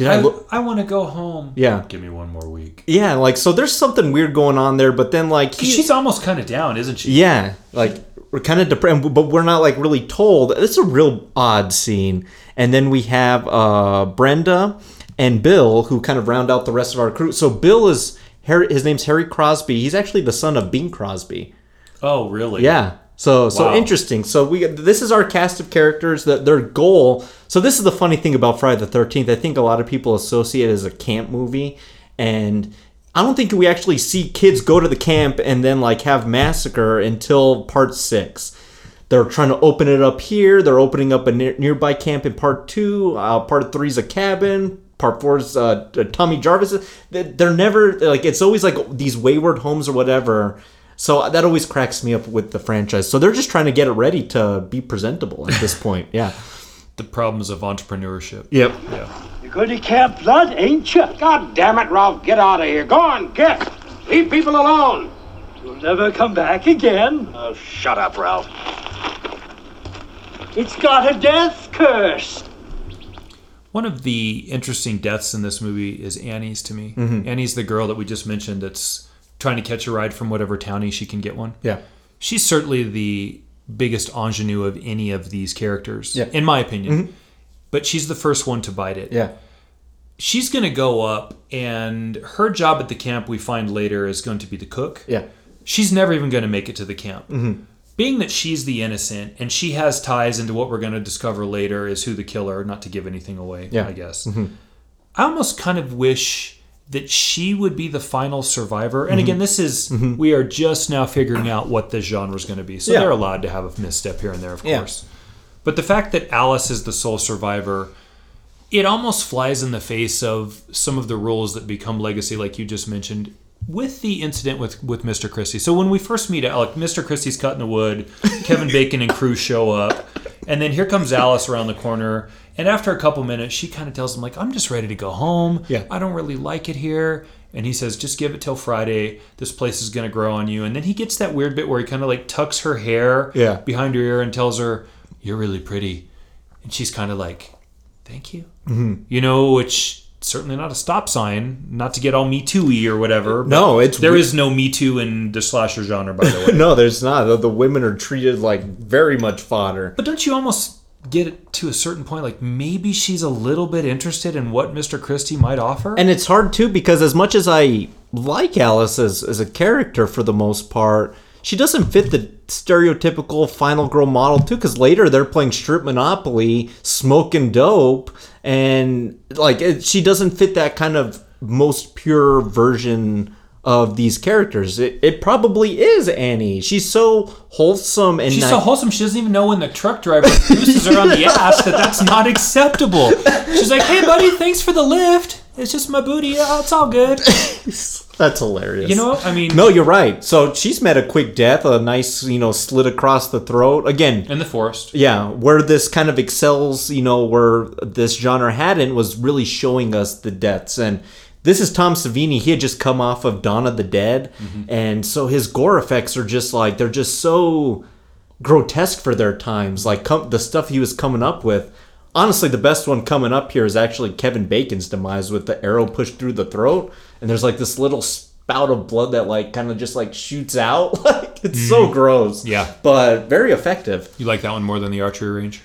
I want to go home. Yeah. Give me one more week. Yeah, like, so there's something weird going on there, but then like she's almost kind of down, isn't she? Yeah, like. We're kind of depressed, but we're not like really told. It's a real odd scene. And then we have Brenda and Bill, who kind of round out the rest of our crew. So Bill is his name's Harry Crosby. He's actually the son of Bing Crosby. Oh, really? Yeah. So interesting. So this is our cast of characters. That their goal. So this is the funny thing about Friday the 13th. I think a lot of people associate it as a camp movie, and I don't think we actually see kids go to the camp and then like have massacre until part 6. They're trying to open it up here. They're opening up a nearby camp in part 2. Part 3 is a cabin. Part 4 is Tommy Jarvis. They're never like, it's always like these wayward homes or whatever. So that always cracks me up with the franchise. So they're just trying to get it ready to be presentable at this point. Yeah. The problems of entrepreneurship. Yep. Yeah. You're going to Camp Blood, ain't you? God damn it, Ralph, get out of here. Go on, get. Leave people alone. You'll never come back again. Oh, shut up, Ralph. It's got a death curse. One of the interesting deaths in this movie is Annie's to me. Mm-hmm. Annie's the girl that we just mentioned that's trying to catch a ride from whatever townie she can get one. Yeah. She's certainly the biggest ingenue of any of these characters, in my opinion. Mm-hmm. But she's the first one to bite it. Yeah. She's going to go up, and her job at the camp, we find later, is going to be the cook. Yeah. She's never even going to make it to the camp. Mm-hmm. Being that she's the innocent, and she has ties into what we're going to discover later is who the killer, not to give anything away, I guess. Mm-hmm. I almost kind of wish that she would be the final survivor. And again, this is, we are just now figuring out what this genre is going to be. So they're allowed to have a misstep here and there, of course. But the fact that Alice is the sole survivor, it almost flies in the face of some of the rules that become legacy, like you just mentioned, with the incident with Mr. Christie. So when we first meet Alec, Mr. Christie's cutting the wood, Kevin Bacon and crew show up, and then here comes Alice around the corner. And after a couple minutes, she kind of tells him, like, I'm just ready to go home. Yeah. I don't really like it here. And he says, just give it till Friday. This place is going to grow on you. And then he gets that weird bit where he kind of, like, tucks her hair behind her ear and tells her, you're really pretty. And she's kind of like, thank you. Mm-hmm. You know, which certainly not a stop sign, not to get all Me Too-y or whatever. No, there is no Me Too in the slasher genre, by the way. No, there's not. The women are treated like very much fodder. But don't you almost get it to a certain point, like maybe she's a little bit interested in what Mr. Christie might offer? And it's hard, too, because as much as I like Alice as a character for the most part, she doesn't fit the stereotypical final girl model, too, because later they're playing strip Monopoly, smoking dope, and like she doesn't fit that kind of most pure version of these characters. It probably is Annie. She's so wholesome. And she's so wholesome, she doesn't even know when the truck driver deuces her on the ass that's not acceptable. She's like, hey, buddy, thanks for the lift. It's just my booty. Oh, it's all good. That's hilarious. You know, I mean... No, you're right. So she's met a quick death, a nice, slit across the throat. Again... In the forest. Yeah. Where this kind of excels, where this genre hadn't, was really showing us the deaths. And this is Tom Savini. He had just come off of Dawn of the Dead. Mm-hmm. And so his gore effects are just like... They're just so grotesque for their times. Like, the stuff he was coming up with... Honestly, the best one coming up here is actually Kevin Bacon's demise with the arrow pushed through the throat. And there's like this little spout of blood that like kind of just like shoots out. Like it's so gross. Yeah. But very effective. You like that one more than the archery range?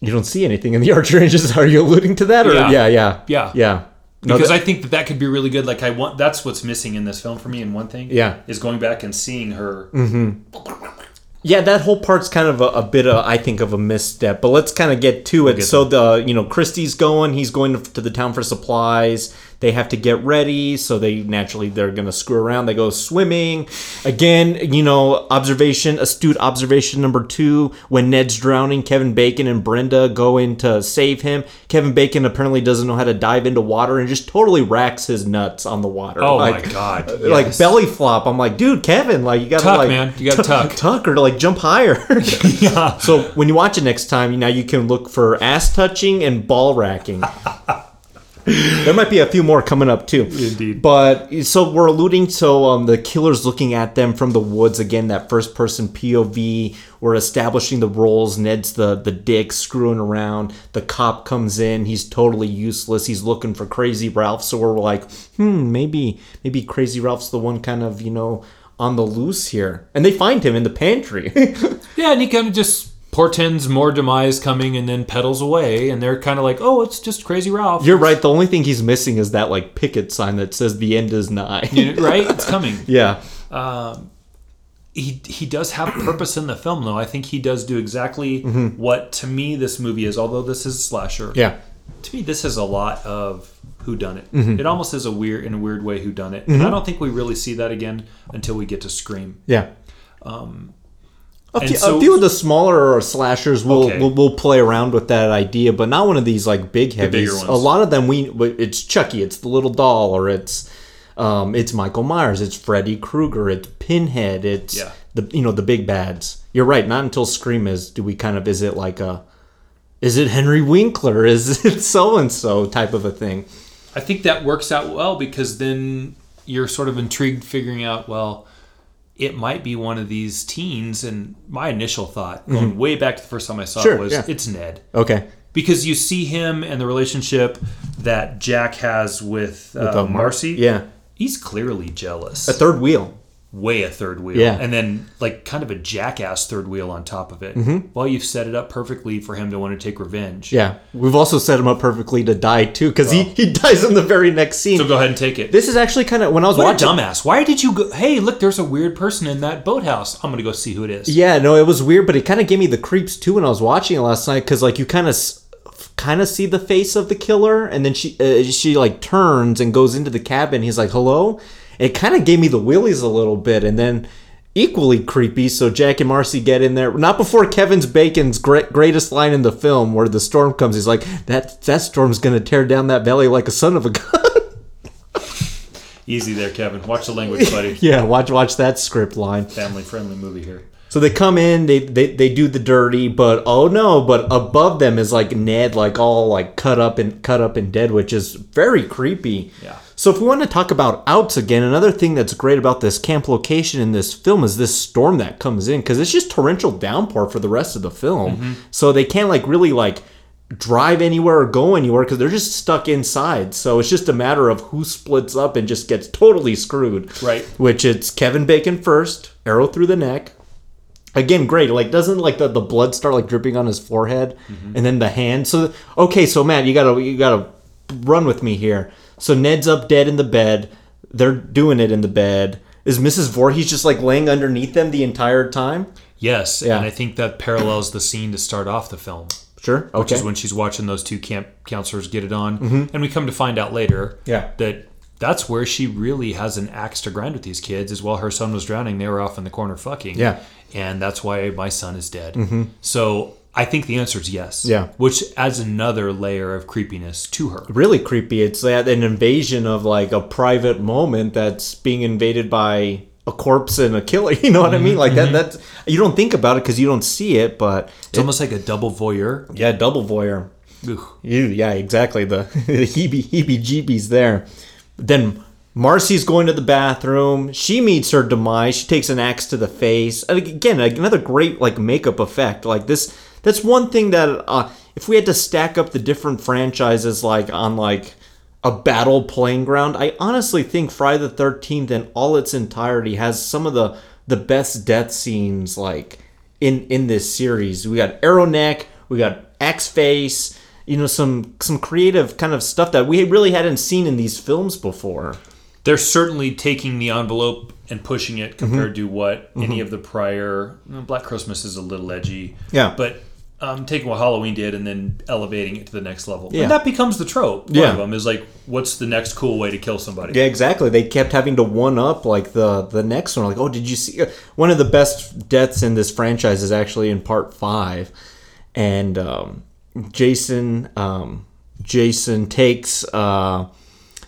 You don't see anything in the archery ranges. Are you alluding to that? Or? Yeah. Because I think that could be really good. Like that's what's missing in this film for me. And one thing is going back and seeing her. Mm-hmm. Yeah, that whole part's kind of a bit of, I think, of a misstep. But let's kind of get to it. So Christie's going. He's going to the town for supplies. They have to get ready, so they naturally, they're going to screw around. They go swimming. Again, you know, observation, astute observation number two, when Ned's drowning, Kevin Bacon and Brenda go in to save him. Kevin Bacon apparently doesn't know how to dive into water and just totally racks his nuts on the water. Oh, like, my God. Yes. Like belly flop. I'm like, dude, Kevin, like, you got to tuck, like, man. You got to tuck or to, like, jump higher. Yeah. So when you watch it next time, now you can look for ass touching and ball racking. There might be a few more coming up too. Indeed. But so we're alluding to the killer's looking at them from the woods. Again, that first person POV. We're establishing the roles. Ned's the dick screwing around. The cop comes in. He's totally useless. He's looking for Crazy Ralph. So we're like, maybe Crazy Ralph's the one kind of, you know, on the loose here. And they find him in the pantry. Yeah, and he kind of just portends more demise coming and then pedals away, and they're kind of like, oh, it's just Crazy Ralph. You're right. The only thing he's missing is that, like, picket sign that says the end is nigh. You know, right? It's coming. Yeah. He does have purpose in the film, though. I think he does do exactly what, to me, this movie is, although this is a slasher. Yeah. To me, this is a lot of whodunit. Mm-hmm. It almost is in a weird way whodunit. Mm-hmm. And I don't think we really see that again until we get to Scream. Yeah. A few of the smaller slashers will play around with that idea, but not one of these, like, big heavies. A lot of them, it's Chucky, it's the little doll, or it's Michael Myers, it's Freddy Krueger, it's Pinhead, it's the big bads. You're right. Not until Scream is it Henry Winkler, is it so and so type of a thing. I think that works out well because then you're sort of intrigued, figuring out, well, it might be one of these teens. And my initial thought, going way back to the first time I saw it was it's Ned. Okay. Because you see him and the relationship that Jack has with Marcy. Yeah. He's clearly jealous. A third wheel. Way a third wheel. Yeah. And then, like, kind of a jackass third wheel on top of it. Mm-hmm. Well, you've set it up perfectly for him to want to take revenge. Yeah. We've also set him up perfectly to die, too, because he dies in the very next scene. So go ahead and take it. This is actually kind of, when I was watching... What a dumbass. Why did you go, hey, look, there's a weird person in that boathouse. I'm going to go see who it is. Yeah, no, it was weird, but it kind of gave me the creeps, too, when I was watching it last night, because, like, you kind of see the face of the killer, and then she like, turns and goes into the cabin. He's like, hello? It kind of gave me the willies a little bit, and then equally creepy. So Jack and Marcy get in there, not before Kevin's Bacon's greatest line in the film, where the storm comes. He's like, that storm's gonna tear down that valley like a son of a gun. Easy there, Kevin. Watch the language, buddy. Yeah, watch that script line. Family friendly movie here. So they come in, they do the dirty, but oh no! But above them is, like, Ned, like, all, like, cut up and dead, which is very creepy. Yeah. So if we want to talk about outs again, another thing that's great about this camp location in this film is this storm that comes in, because it's just torrential downpour for the rest of the film. Mm-hmm. So they can't, like, really, like, drive anywhere or go anywhere because they're just stuck inside. So it's just a matter of who splits up and just gets totally screwed. Right. Which it's Kevin Bacon first, arrow through the neck. Again, great. Like, doesn't, like, the blood start, like, dripping on his forehead, and then the hand. So okay, so Matt, you gotta run with me here. So Ned's up dead in the bed. They're doing it in the bed. Is Mrs. Voorhees just, like, laying underneath them the entire time? Yes, yeah. And I think that parallels the scene to start off the film. Sure, okay. Which is when she's watching those two camp counselors get it on, and we come to find out later that. That's where she really has an axe to grind with these kids, is while her son was drowning, they were off in the corner fucking. Yeah. And that's why my son is dead. Mm-hmm. So I think the answer is yes. Yeah. Which adds another layer of creepiness to her. Really creepy. It's that an invasion of, like, a private moment that's being invaded by a corpse and a killer. You know what I mean? Like, that's, you don't think about it because you don't see it, but... It's almost like a double voyeur. Yeah, double voyeur. Ugh. Yeah, exactly. The heebie-jeebies there. Then Marcy's going to the bathroom. She meets her demise. She takes an axe to the face. And again, another great, like, makeup effect. Like, this, that's one thing that if we had to stack up the different franchises, like, on, like, a battle playing ground, I honestly think Friday the 13th in all its entirety has some of the best death scenes, like, in this series. We got arrow neck. We got axe face. You know, some creative kind of stuff that we really hadn't seen in these films before. They're certainly taking the envelope and pushing it compared to what any of the prior... Black Christmas is a little edgy. Yeah. But taking what Halloween did and then elevating it to the next level. Yeah. And that becomes the trope. One of them is like, what's the next cool way to kill somebody? Yeah, exactly. They kept having to one-up like the next one. Like, oh, did you see? One of the best deaths in this franchise is actually in part 5. And Jason takes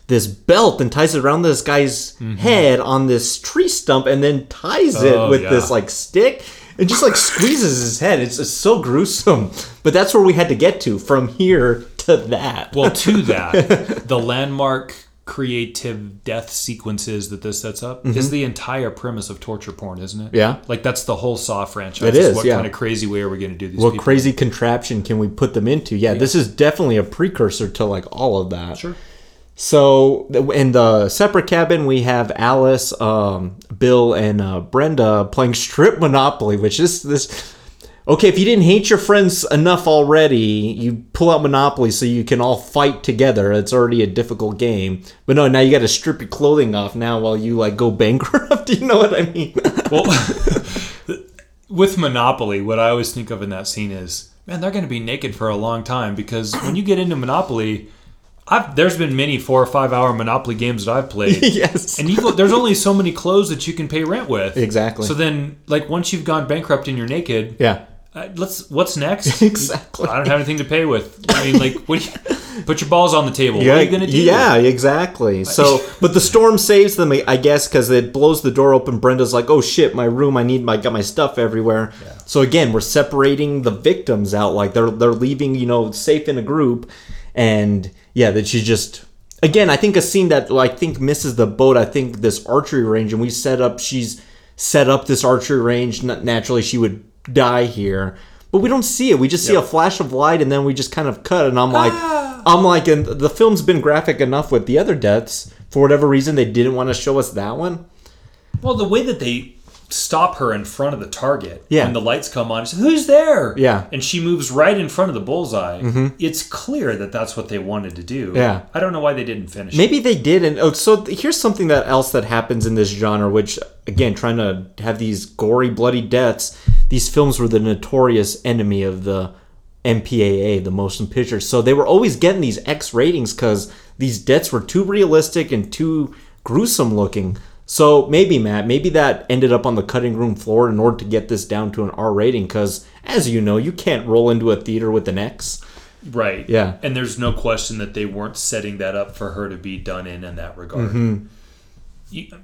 this belt and ties it around this guy's head on this tree stump and then ties it with this like stick. It just like squeezes his head. It's just so gruesome. But that's where we had to get to from here to that. Well, to that, the landmark creative death sequences that this sets up is the entire premise of torture porn, isn't it? Yeah. Like that's the whole Saw franchise. It is. What kind of crazy way are we going to do these? What people? Crazy contraption can we put them into? Yeah, this is definitely a precursor to like all of that. Sure. So in the separate cabin, we have Alice, Bill, and Brenda playing Strip Monopoly, which is this. Okay, if you didn't hate your friends enough already, you pull out Monopoly so you can all fight together. It's already a difficult game. But no, now you got to strip your clothing off now while you like go bankrupt. Do you know what I mean? Well, with Monopoly, what I always think of in that scene is, man, they're going to be naked for a long time because when you get into Monopoly... there's been many 4 or 5 hour Monopoly games that I've played. Yes. And there's only so many clothes that you can pay rent with. Exactly. So then, like, once you've gone bankrupt and you're naked, what's next? Exactly. I don't have anything to pay with. I mean, like, put your balls on the table. Yeah, what are you going to do? Yeah, exactly. So, but the storm saves them, I guess, because it blows the door open. Brenda's like, oh, shit, my room, got my stuff everywhere. Yeah. So, again, we're separating the victims out. Like, they're leaving, safe in a group. And... yeah, that she just... again, I think a scene that misses the boat. I think this archery range, and she's set up this archery range. Naturally, she would die here. But we don't see it. We just see a flash of light, and then we just kind of cut. And I'm like, and the film's been graphic enough with the other deaths. For whatever reason, they didn't want to show us that one. Well, the way that they... stop her in front of the target and the lights come on. She says, who's there? Yeah. And she moves right in front of the bullseye. Mm-hmm. It's clear that that's what they wanted to do. Yeah. I don't know why they didn't finish it. Maybe they did. And so here's something else that happens in this genre, which, again, trying to have these gory, bloody deaths, these films were the notorious enemy of the MPAA, the motion picture. So they were always getting these X ratings because these deaths were too realistic and too gruesome looking. So maybe, Matt, that ended up on the cutting room floor in order to get this down to an R rating because, as you know, you can't roll into a theater with an X. Right. Yeah. And there's no question that they weren't setting that up for her to be done in that regard. Mm-hmm.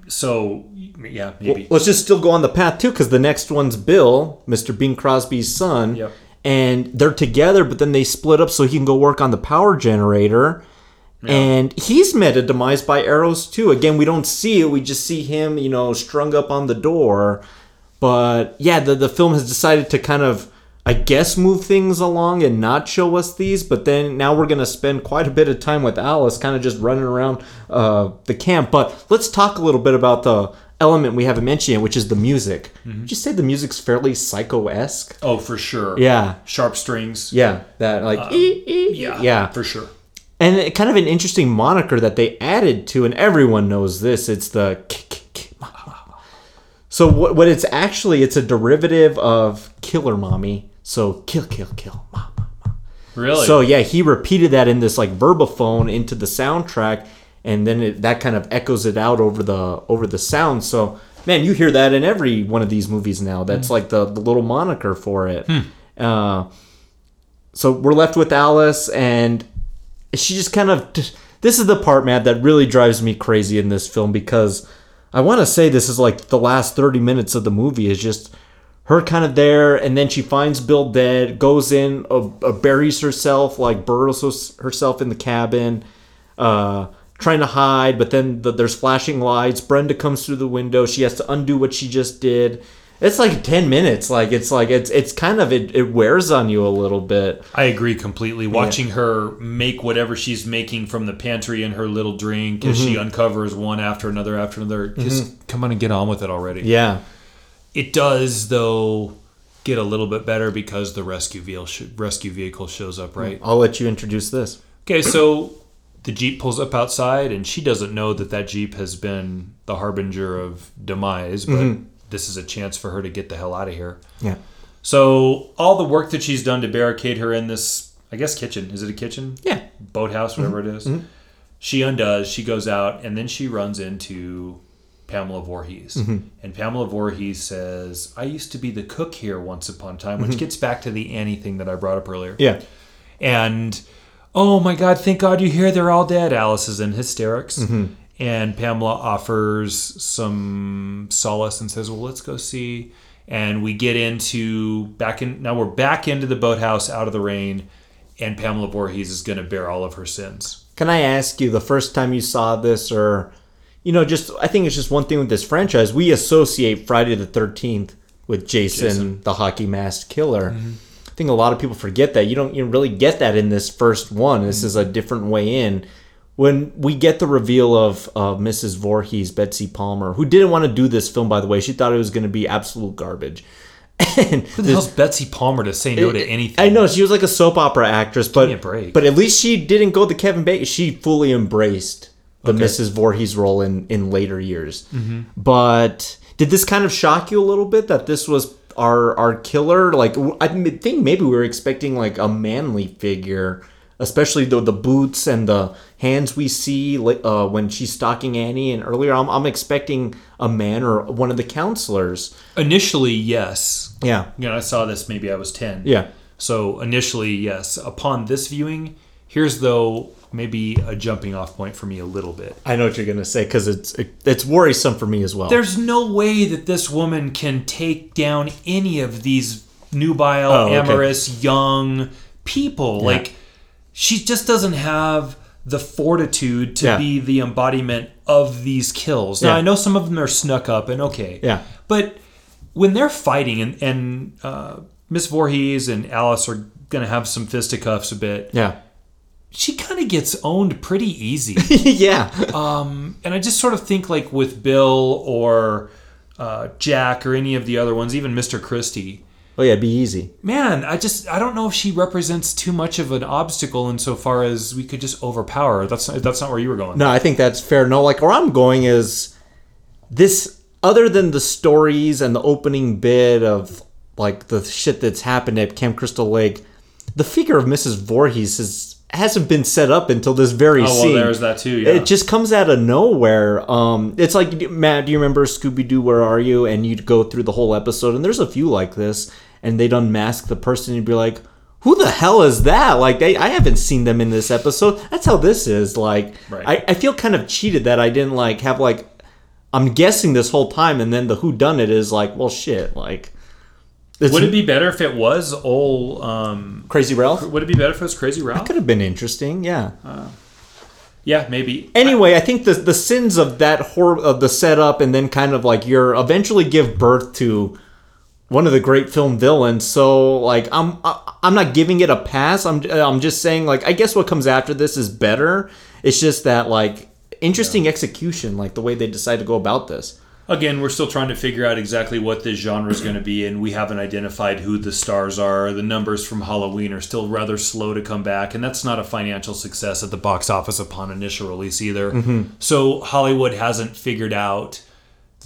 So, yeah, maybe. Well, let's just still go on the path, too, because the next one's Bill, Mr. Bing Crosby's son. Yep. And they're together, but then they split up so he can go work on the power generator. Yeah. And he's met a demise by arrows, too. Again, we don't see it. We just see him, strung up on the door. But, yeah, the film has decided to kind of, I guess, move things along and not show us these. But then now we're going to spend quite a bit of time with Alice kind of just running around the camp. But let's talk a little bit about the element we haven't mentioned yet, which is the music. Mm-hmm. Would you say the music's fairly Psycho-esque? Oh, for sure. Yeah. Sharp strings. Yeah. That, like, Yeah, for sure. And it, kind of an interesting moniker that they added to, and everyone knows this, it's the So what it's actually, it's a derivative of Killer Mommy. So kill, kill, kill, mama, mama. Really? So yeah, he repeated that in this like verbophone into the soundtrack, and then that kind of echoes it out over the sound. So man, you hear that in every one of these movies now. That's like the little moniker for it. So we're left with Alice and... she just kind of... this is the part, Matt, that really drives me crazy in this film because I want to say this is like the last 30 minutes of the movie is just her kind of there, and then she finds Bill dead, goes in, buries herself, like burrows herself in the cabin, trying to hide, but then there's flashing lights. Brenda comes through the window. She has to undo what she just did. It's like 10 minutes. Like it's kind of it wears on you a little bit. I agree completely. Watching her make whatever she's making from the pantry and her little drink as she uncovers one after another. Just come on and get on with it already. Yeah. It does though get a little bit better because the rescue vehicle shows up, right? I'll let you introduce this. Okay, so the Jeep pulls up outside and she doesn't know that Jeep has been the harbinger of demise, but this is a chance for her to get the hell out of here. Yeah. So all the work that she's done to barricade her in this, I guess, kitchen. Is it a kitchen? Yeah. Boathouse, whatever it is. Mm-hmm. She undoes. She goes out, and then she runs into Pamela Voorhees. Mm-hmm. And Pamela Voorhees says, I used to be the cook here once upon a time, which gets back to the Annie thing that I brought up earlier. Yeah. And, oh my God, thank God you're here. They're all dead. Alice is in hysterics. Mm-hmm. And Pamela offers some solace and says, well, let's go see. And we get into, now we're back into the boathouse out of the rain, and Pamela Voorhees is going to bear all of her sins. Can I ask you, the first time you saw this, or, you know, just, I think it's just one thing with this franchise, we associate Friday the 13th with Jason. The hockey mask killer. Mm-hmm. I think a lot of people forget that. You don't really get that in this first one. This is a different way in. When we get the reveal of Mrs. Voorhees, Betsy Palmer, who didn't want to do this film, by the way. She thought it was going to be absolute garbage. And who the hell's Betsy Palmer to say no to anything? I know. She was like a soap opera actress. But at least she didn't go the Kevin Bacon. She fully embraced the Mrs. Voorhees role in later years. Mm-hmm. But did this kind of shock you a little bit that this was our killer? Like, I think maybe we were expecting like a manly figure. Especially the boots and the hands we see when she's stalking Annie. And earlier, I'm expecting a man or one of the counselors. Initially, yes. Yeah. You know, I saw this, maybe I was 10. Yeah. So initially, yes. Upon this viewing, here's though maybe a jumping off point for me a little bit. I know what you're going to say because it's worrisome for me as well. There's no way that this woman can take down any of these nubile, amorous, young people. Yeah. Like... she just doesn't have the fortitude to be the embodiment of these kills. Now, I know some of them are snuck up and but when they're fighting and Miss Voorhees and Alice are going to have some fisticuffs a bit. Yeah. She kind of gets owned pretty easy. Yeah. And I just sort of think like with Bill or Jack or any of the other ones, even Mr. Christie. Oh, yeah, be easy. Man, I don't know if she represents too much of an obstacle insofar as we could just overpower her. That's not where you were going. No, I think that's fair. No, like where I'm going is this, other than the stories and the opening bit of like the shit that's happened at Camp Crystal Lake, the figure of Mrs. Voorhees hasn't been set up until this very scene. Oh, well, there's that too, yeah. It just comes out of nowhere. It's like, Matt, do you remember Scooby-Doo, Where Are You? And you'd go through the whole episode, and there's a few like this, and they'd unmask the person and be like, who the hell is that? Like, I haven't seen them in this episode. That's how this is. Like, right. I feel kind of cheated that I didn't, like, have, like, I'm guessing this whole time, and then the whodunit is like, well, shit, like... Would it be better if it was old... Crazy Ralph? Would it be better if it was Crazy Ralph? That could have been interesting, yeah. Yeah, maybe. Anyway, I think the sins of that horror, of the setup, and then kind of, like, you're eventually give birth to... one of the great film villains, so like I'm not giving it a pass. I'm just saying like I guess what comes after this is better. It's just that like interesting execution, like the way they decide to go about this. Again, we're still trying to figure out exactly what this genre is going to be, and we haven't identified who the stars are. The numbers from Halloween are still rather slow to come back, and that's not a financial success at the box office upon initial release either. Mm-hmm. So Hollywood hasn't figured out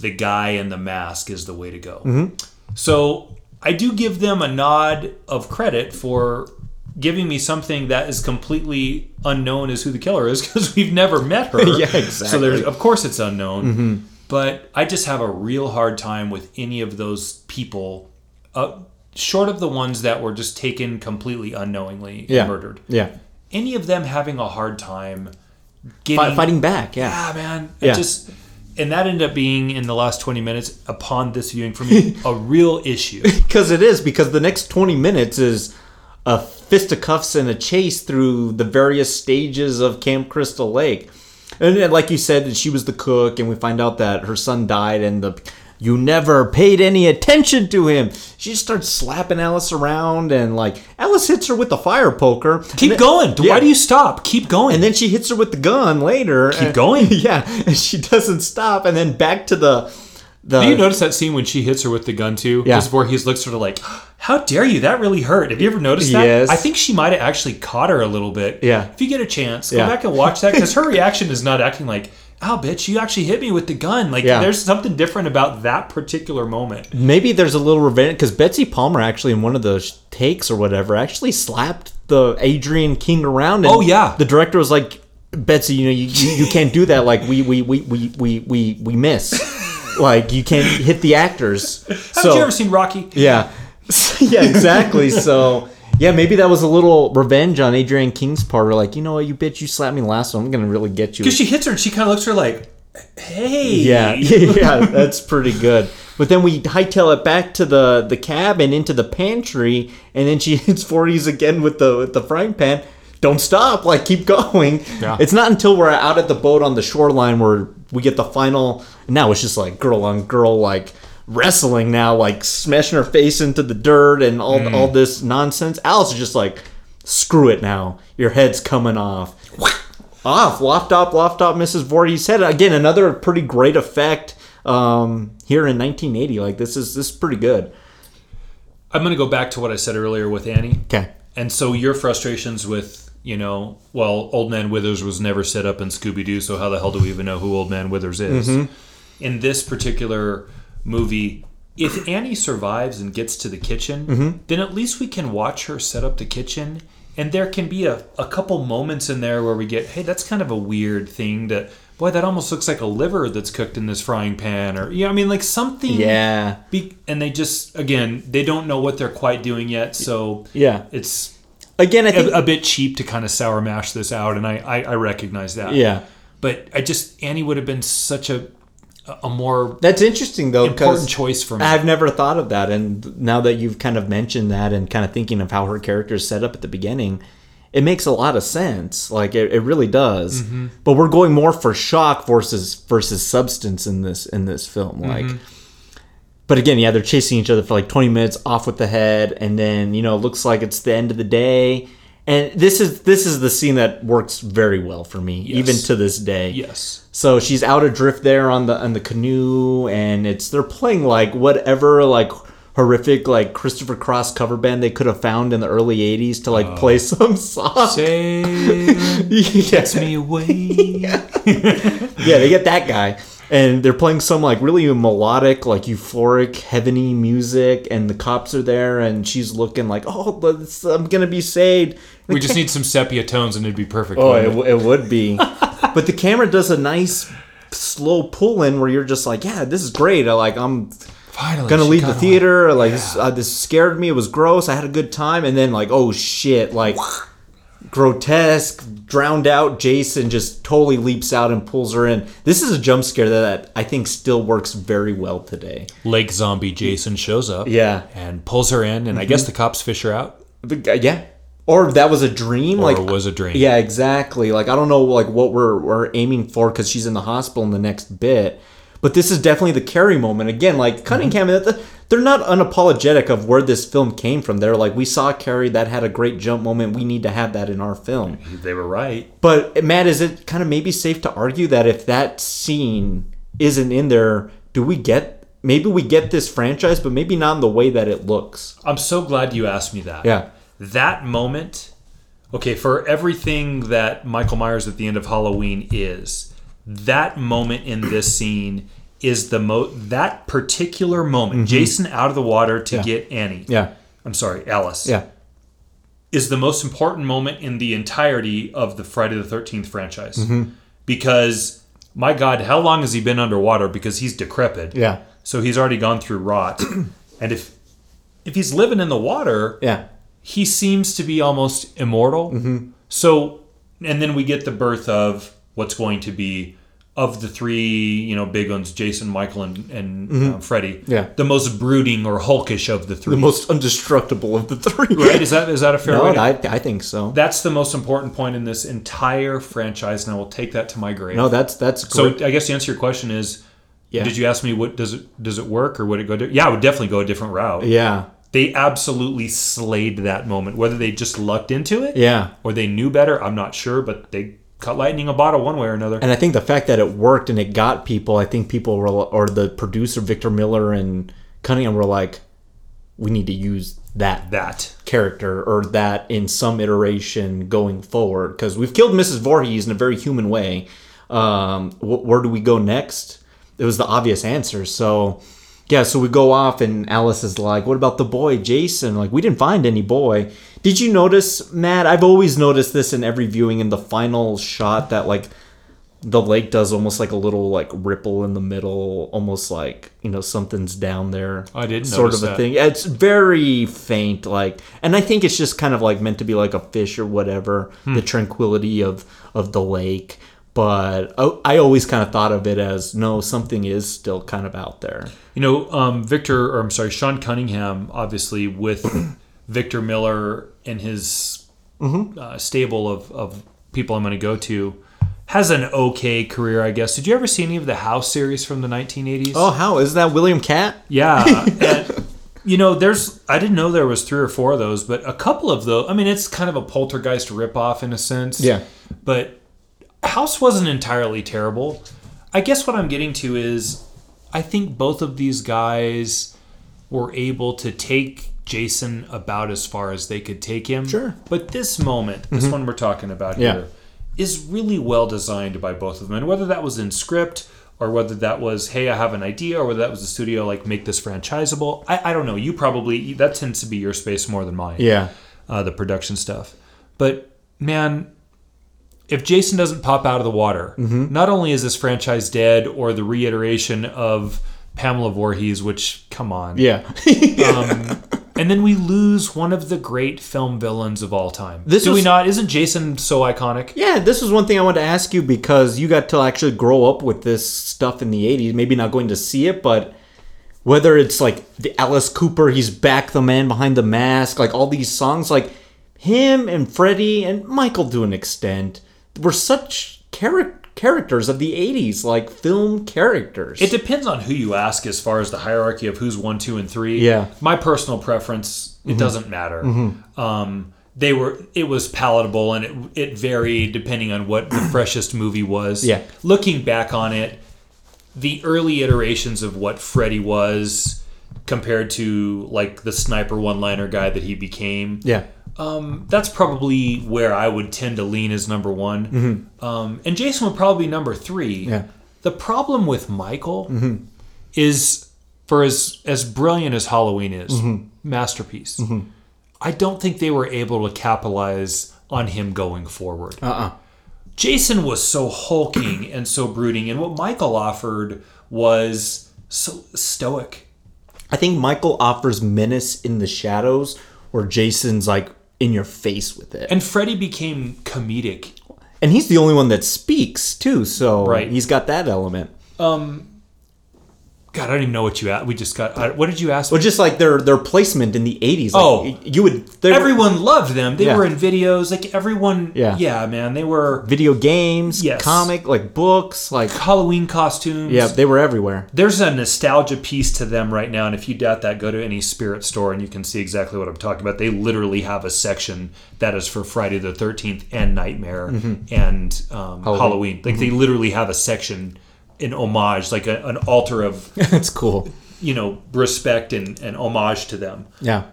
the guy in the mask is the way to go. Mm-hmm. So I do give them a nod of credit for giving me something that is completely unknown as who the killer is because we've never met her. Yeah, exactly. So of course it's unknown. Mm-hmm. But I just have a real hard time with any of those people, short of the ones that were just taken completely unknowingly and murdered. Yeah. Any of them having a hard time fighting back. Yeah, man. Yeah. And that ended up being, in the last 20 minutes, upon this viewing for me, a real issue. Because the next 20 minutes is a fisticuffs and a chase through the various stages of Camp Crystal Lake. And like you said, she was the cook, and we find out that her son died, and you never paid any attention to him. She just starts slapping Alice around, and like Alice hits her with the fire poker. Keep going. Yeah. Why do you stop? Keep going. And then she hits her with the gun later. Keep going. Yeah. And she doesn't stop. And then back to the... Do you notice that scene when she hits her with the gun too? Yeah. Because Voorhees looks sort of like, how dare you? That really hurt. Have you ever noticed that? Yes. I think she might have actually caught her a little bit. Yeah. If you get a chance, go back and watch that because her reaction is not acting like... oh, bitch, you actually hit me with the gun. Like, there's something different about that particular moment. Maybe there's a little revenge, because Betsy Palmer actually in one of the takes or whatever actually slapped the Adrian King around. And the director was like, Betsy, you know, you can't do that. Like, we miss. Like, you can't hit the actors. Haven't you ever seen Rocky? Yeah. Yeah, exactly. So... yeah, maybe that was a little revenge on Adrian King's part. We're like, you know what, you bitch, you slapped me last, so I'm going to really get you. Because she hits her and she kind of looks at her like, hey. Yeah, that's pretty good. But then we hightail it back to the cab and into the pantry, and then she hits 40s again with the frying pan. Don't stop. Like, keep going. Yeah. It's not until we're out at the boat on the shoreline where we get the final. Now it's just like girl on girl, like... wrestling now, like smashing her face into the dirt and all this nonsense. Alice is just like, screw it now. Your head's coming off. Loft off Mrs. Voorhees' head. Again, another pretty great effect here in 1980. Like, this is pretty good. I'm going to go back to what I said earlier with Annie. Okay. And so your frustrations with, you know, well, Old Man Withers was never set up in Scooby-Doo, so how the hell do we even know who Old Man Withers is? Mm-hmm. In this particular... movie, if Annie survives and gets to the kitchen, mm-hmm. then at least we can watch her set up the kitchen, and there can be a couple moments in there where we get, hey, that's kind of a weird thing that, boy, that almost looks like a liver that's cooked in this frying pan, or, you know, I mean, like something. Yeah. And they just, again, they don't know what they're quite doing yet, so yeah, it's, again, I think a bit cheap to kind of sour mash this out, and I recognize that. Yeah. But I just, Annie would have been such a more that's interesting though important choice for me. I've never thought of that, and now that you've kind of mentioned that and kind of thinking of how her character is set up at the beginning, it makes a lot of sense. Like it really does. Mm-hmm. But we're going more for shock versus substance in this film. Like, mm-hmm. but again, yeah, they're chasing each other for like 20 minutes, off with the head, and then, you know, it looks like it's the end of the day. And this is the scene that works very well for me, yes. even to this day. Yes. So she's out adrift there on the canoe, and they're playing like whatever like horrific like Christopher Cross cover band they could have found in the early 80s to like play some song. Takes me away. Yeah, they get that guy. And they're playing some like really melodic, like euphoric, heavenly music, and the cops are there, and she's looking like, "Oh, I'm gonna be saved." We just need some sepia tones, and it'd be perfect. Oh, it would be. But the camera does a nice slow pull in where you're just like, "Yeah, this is great." I'm finally gonna leave the theater. Like, this scared me. It was gross. I had a good time, and then like, oh shit, like. Grotesque, drowned out Jason just totally leaps out and pulls her in. This is a jump scare that I think still works very well today. Lake zombie Jason shows up, yeah, and pulls her in, and mm-hmm. I guess the cops fish her out. Yeah, or that was a dream. Or like, it was a dream. Yeah, exactly. Like, I don't know, like what we're aiming for, because she's in the hospital in the next bit. But this is definitely the Carrie moment again. Like Cunningham, mm-hmm. They're not unapologetic of where this film came from. They're like, we saw Carrie, that had a great jump moment. We need to have that in our film. They were right. But, Matt, is it kind of maybe safe to argue that if that scene isn't in there, maybe we get this franchise, but maybe not in the way that it looks? I'm so glad you asked me that. Yeah. That moment, okay, for everything that Michael Myers at the end of Halloween is, that moment in this scene is that particular moment, mm-hmm. Jason out of the water to get Annie. Yeah. I'm sorry, Alice. Yeah. Is the most important moment in the entirety of the Friday the 13th franchise. Mm-hmm. Because, my God, how long has he been underwater? Because he's decrepit. Yeah. So he's already gone through rot. And if he's living in the water, he seems to be almost immortal. Mm-hmm. So, and then we get the birth of what's going to be, of the three, you know, big ones, Jason, Michael, and mm-hmm. Freddy, the most brooding or hulkish of the three. The most indestructible of the three. Right? Is that a fair way? I think so. That's the most important point in this entire franchise, and I will take that to my grave. No, that's great. So I guess the answer to your question is, did you ask me, what does it work, or would it go different? Yeah, it would definitely go a different route. Yeah. They absolutely slayed that moment. Whether they just lucked into it or they knew better, I'm not sure, but they... cut lightning in a bottle one way or another. And I think the fact that it worked and it got people, I think people were, or the producer Victor Miller and Cunningham were like, we need to use that character or that in some iteration going forward, because we've killed Mrs. Voorhees in a very human way. Where do we go next? It was the obvious answer. So, yeah, so we go off and Alice is like, what about the boy, Jason? Like, we didn't find any boy. Did you notice, Matt? I've always noticed this in every viewing in the final shot that, like, the lake does almost like a little like ripple in the middle, almost like, you know, something's down there. I didn't sort notice of a that. Thing. It's very faint, like, and I think it's just kind of like meant to be like a fish or whatever, the tranquility of the lake. But I always kind of thought of it as, no, something is still kind of out there. You know, Sean Cunningham, obviously with Victor Miller and his stable of people I'm going to go to, has an okay career, I guess. Did you ever see any of the House series from the 1980s? Oh, how? Isn't that William Cat? Yeah. And, you know, I didn't know there was 3 or 4 of those, but a couple of those, I mean, it's kind of a Poltergeist ripoff in a sense. Yeah. But House wasn't entirely terrible. I guess what I'm getting to is I think both of these guys were able to take Jason about as far as they could take him. Sure. But this moment, this one we're talking about here, is really well designed by both of them. And whether that was in script or whether that was, hey, I have an idea, or whether that was the studio, like, make this franchisable. I don't know. You probably, that tends to be your space more than mine. Yeah. The production stuff. But, man, if Jason doesn't pop out of the water, not only is this franchise dead or the reiteration of Pamela Voorhees, which, come on. Yeah. And then we lose one of the great film villains of all time. Isn't Jason so iconic? Yeah, this was one thing I wanted to ask you, because you got to actually grow up with this stuff in the 80s. Maybe not going to see it, but whether it's like the Alice Cooper, he's back, the man behind the mask, like all these songs, like him and Freddie and Michael to an extent were such characters of the 80s, like film characters. It depends on who you ask as far as the hierarchy of who's 1, 2, and 3. Yeah. My personal preference, it doesn't matter. It was palatable, and it varied depending on what the freshest movie was. Yeah. Looking back on it, the early iterations of what Freddy was compared to like the sniper one-liner guy that he became. Yeah. That's probably where I would tend to lean as number one. And Jason would probably be number 3. Yeah. The problem with Michael is, for as brilliant as Halloween is, masterpiece, I don't think they were able to capitalize on him going forward. Jason was so hulking and so brooding, and what Michael offered was so stoic. I think Michael offers menace in the shadows, or Jason's like in your face with it. And Freddy became comedic. And he's the only one that speaks, too, so he's got that element. God, I don't even know what you asked. What did you ask me? Well, just like their placement in the 80s. Like, everyone loved them. They were in videos. Like, everyone... Yeah, man, they were... Video games, comic, like books, like... Halloween costumes. Yeah, they were everywhere. There's a nostalgia piece to them right now, and if you doubt that, go to any spirit store and you can see exactly what I'm talking about. They literally have a section that is for Friday the 13th and Nightmare and Halloween. Like, they literally have a section... an homage, like an altar of it's cool, you know, respect and homage to them. Yeah.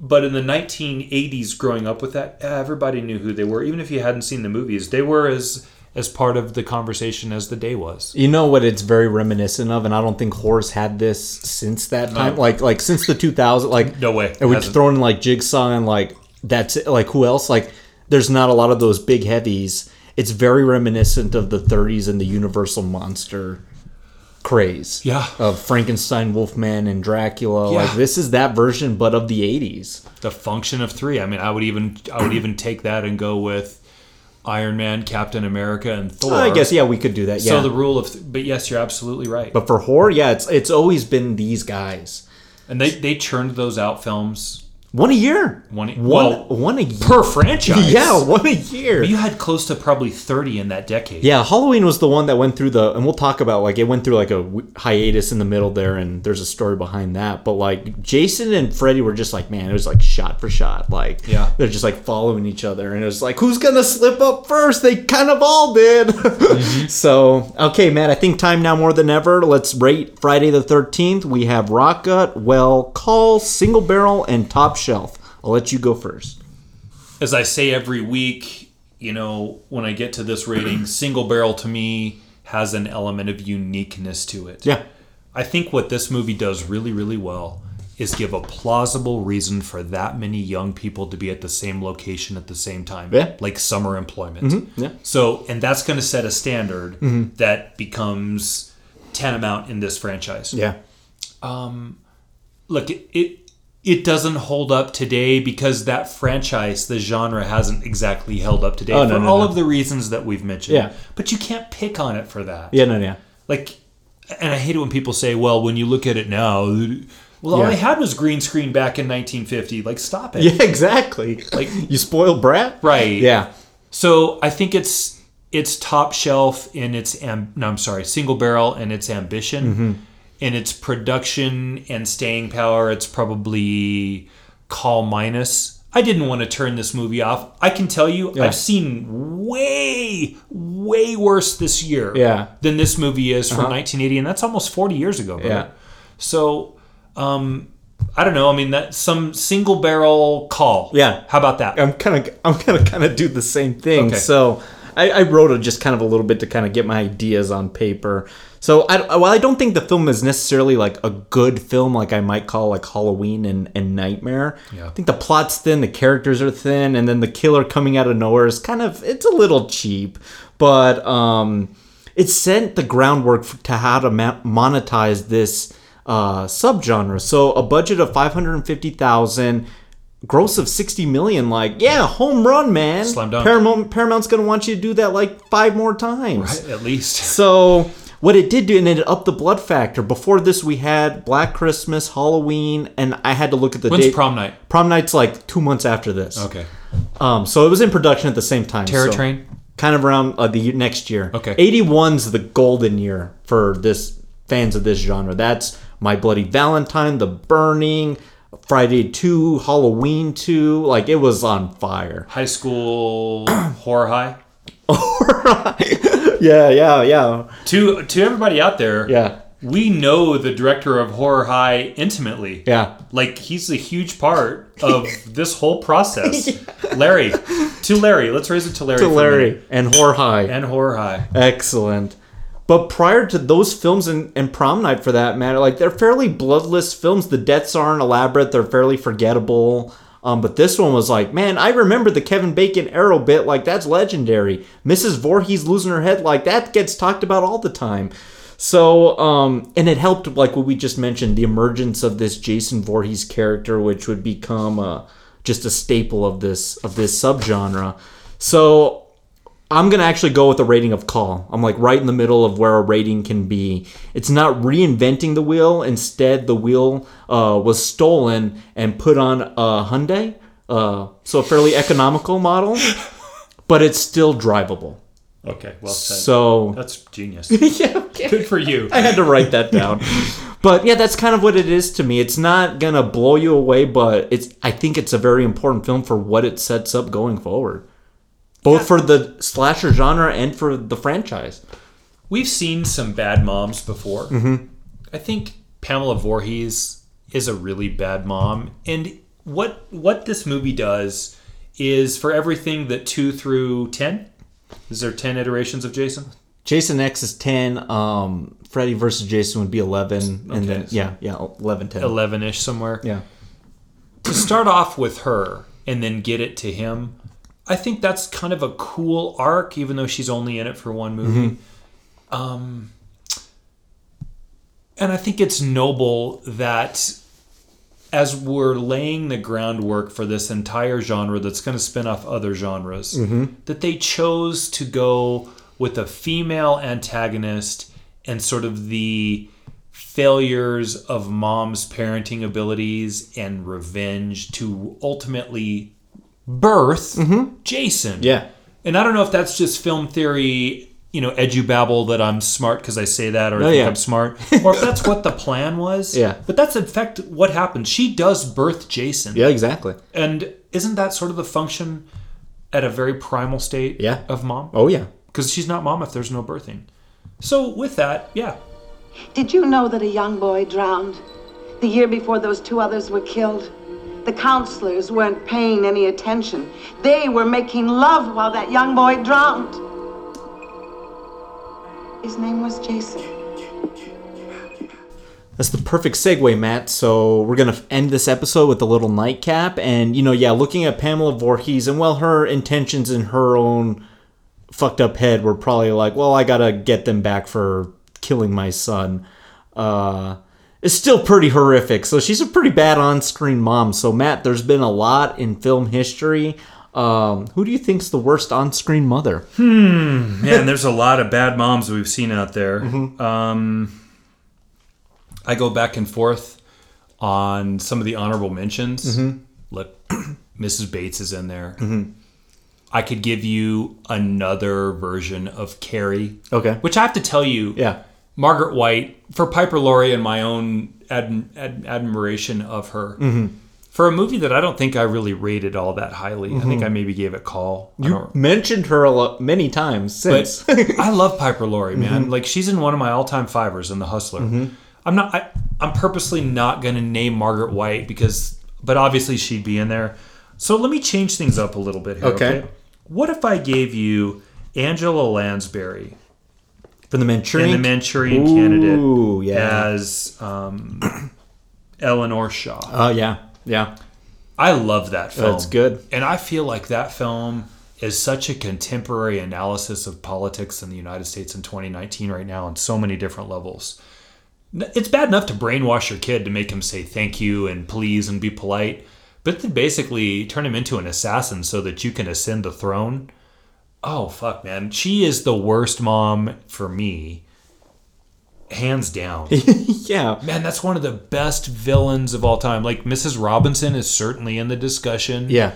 But in the 1980s, growing up with that, everybody knew who they were. Even if you hadn't seen the movies, they were as part of the conversation as the day was. You know what it's very reminiscent of, and I don't think horror's had this since that time. Like since the 2000s, like no way. And we're throwing like Jigsaw and like that's it. Like who else? Like there's not a lot of those big heavies. It's very reminiscent of the 30s and the Universal Monster craze. Yeah. Of Frankenstein, Wolfman, and Dracula. Yeah. Like, this is that version, but of the 80s. The function of 3. I mean, I would even take that and go with Iron Man, Captain America, and Thor. I guess, yeah, we could do that, yeah. So the rule of... but yes, you're absolutely right. But for horror, yeah, it's always been these guys. And they churned those out films... One a year. Per franchise. Yeah, one a year. You had close to probably 30 in that decade. Yeah, Halloween was the one that went through and we'll talk about, like, it went through, like, a hiatus in the middle there, and there's a story behind that. But, like, Jason and Freddy were just like, man, it was, like, shot for shot. Like, yeah. They're just, like, following each other. And it was like, who's going to slip up first? They kind of all did. So, okay, Matt, I think time now more than ever. Let's rate Friday the 13th. We have Rock Gut, Well Call, Single Barrel, and Top Shelf. I'll let you go first. As I say every week, you know, when I get to this rating, Single Barrel to me has an element of uniqueness to it. Yeah. I think what this movie does really, really well is give a plausible reason for that many young people to be at the same location at the same time. Yeah. Like summer employment. Mm-hmm. Yeah. So, and that's going to set a standard mm-hmm. that becomes tantamount in this franchise. Yeah. Look, it doesn't hold up today because that franchise, the genre, hasn't exactly held up today for all of the reasons that we've mentioned. Yeah. But you can't pick on it for that. Yeah, no, yeah. Like, and I hate it when people say, well, when you look at it now, well, all they had was green screen back in 1950. Like, stop it. Yeah, exactly. Like, you spoiled brat. Right. Yeah. So I think it's top shelf in its, Single Barrel and its ambition. Mm-hmm. In its production and staying power, it's probably call minus. I didn't want to turn this movie off. I can tell you, I've seen way, way worse this year than this movie is from 1980, and that's almost 40 years ago. Brother. Yeah. So, I don't know. I mean, that's some Single Barrel call. Yeah. How about that? I'm gonna kind of do the same thing. Okay. So, I wrote it just kind of a little bit to kind of get my ideas on paper. So, I don't think the film is necessarily like a good film, like I might call like Halloween and Nightmare. Yeah. I think the plot's thin, the characters are thin, and then the killer coming out of nowhere is kind of, it's a little cheap. But it set the groundwork to how to monetize this subgenre. So, a budget of $550,000. Gross of $60 million, home run, man. Slam dunk. Paramount's gonna want you to do that like 5 more times, right, at least. So what it did do, and it upped the blood factor. Before this, we had Black Christmas, Halloween, and I had to look at the date. When's Prom Night? Prom Night's like 2 months after this. Okay. So it was in production at the same time. Terror Train, kind of around the next year. Okay. 81's the golden year for this fans of this genre. That's My Bloody Valentine, The Burning. Friday 2, Halloween 2, like it was on fire. High school horror high. Yeah. To everybody out there, we know the director of Horror High intimately. Yeah. Like he's a huge part of this whole process. Larry. To Larry. Let's raise it to Larry. To Larry and Horror High. And Horror High. Excellent. But prior to those films and Prom Night, for that matter, like they're fairly bloodless films. The deaths aren't elaborate. They're fairly forgettable. But this one was like, man, I remember the Kevin Bacon arrow bit. Like that's legendary. Mrs. Voorhees losing her head. Like that gets talked about all the time. So, and it helped, like what we just mentioned, the emergence of this Jason Voorhees character, which would become just a staple of this subgenre. So, I'm going to actually go with a rating of call. I'm like right in the middle of where a rating can be. It's not reinventing the wheel. Instead, the wheel was stolen and put on a Hyundai. So a fairly economical model, but it's still drivable. Okay, well said. So, that's genius. Yeah, okay. Good for you. I had to write that down. But yeah, that's kind of what it is to me. It's not going to blow you away, but I think it's a very important film for what it sets up going forward. Both for the slasher genre and for the franchise. We've seen some bad moms before. Mm-hmm. I think Pamela Voorhees is a really bad mom. And what this movie does is for everything that 2 through 10, is there 10 iterations of Jason? Jason X is 10. Freddy versus Jason would be 11. Okay, and then, 11, 10. 11-ish somewhere. Yeah. To start off with her and then get it to him, I think that's kind of a cool arc, even though she's only in it for one movie. Mm-hmm. And I think it's noble that as we're laying the groundwork for this entire genre that's going to spin off other genres, mm-hmm. that they chose to go with a female antagonist and sort of the failures of mom's parenting abilities and revenge to ultimately birth Jason. Yeah. And I don't know if that's just film theory, edubabble, that I'm smart because I say that or think I'm smart, or if that's what the plan was. Yeah. But that's in fact what happened. She does birth Jason. Yeah, exactly. And isn't that sort of the function at a very primal state of mom? Oh, yeah. Because she's not mom if there's no birthing. So with that, Did you know that a young boy drowned the year before those two others were killed? The counselors weren't paying any attention. They were making love while that young boy drowned. His name was Jason. That's the perfect segue, Matt. So we're going to end this episode with a little nightcap. And, you know, yeah, looking at Pamela Voorhees and, well, her intentions in her own fucked up head were probably like, well, I got to get them back for killing my son. It's still pretty horrific. So she's a pretty bad on-screen mom. So, Matt, there's been a lot in film history. Who do you think's the worst on-screen mother? Man, there's a lot of bad moms we've seen out there. Mm-hmm. I go back and forth on some of the honorable mentions. Mm-hmm. Look, Mrs. Bates is in there. Mm-hmm. I could give you another version of Carrie. Okay. Which I have to tell you, yeah. Margaret White, for Piper Laurie and my own admiration of her, mm-hmm. for a movie that I don't think I really rated all that highly. Mm-hmm. I think I maybe gave it Call. You mentioned her a lot, many times since. But I love Piper Laurie, man. Mm-hmm. Like, she's in one of my all-time fivers in The Hustler. Mm-hmm. I'm purposely not going to name Margaret White but obviously she'd be in there. So let me change things up a little bit here. Okay. What if I gave you Angela Lansbury from the Manchurian Candidate, yeah. as Eleanor Shaw? Oh yeah, yeah. I love that film. That's good. And I feel like that film is such a contemporary analysis of politics in the United States in 2019 right now on so many different levels. It's bad enough to brainwash your kid to make him say thank you and please and be polite, but to basically turn him into an assassin so that you can ascend the throne. Oh, fuck, man. She is the worst mom for me. Hands down. Yeah. Man, that's one of the best villains of all time. Like, Mrs. Robinson is certainly in the discussion. Yeah.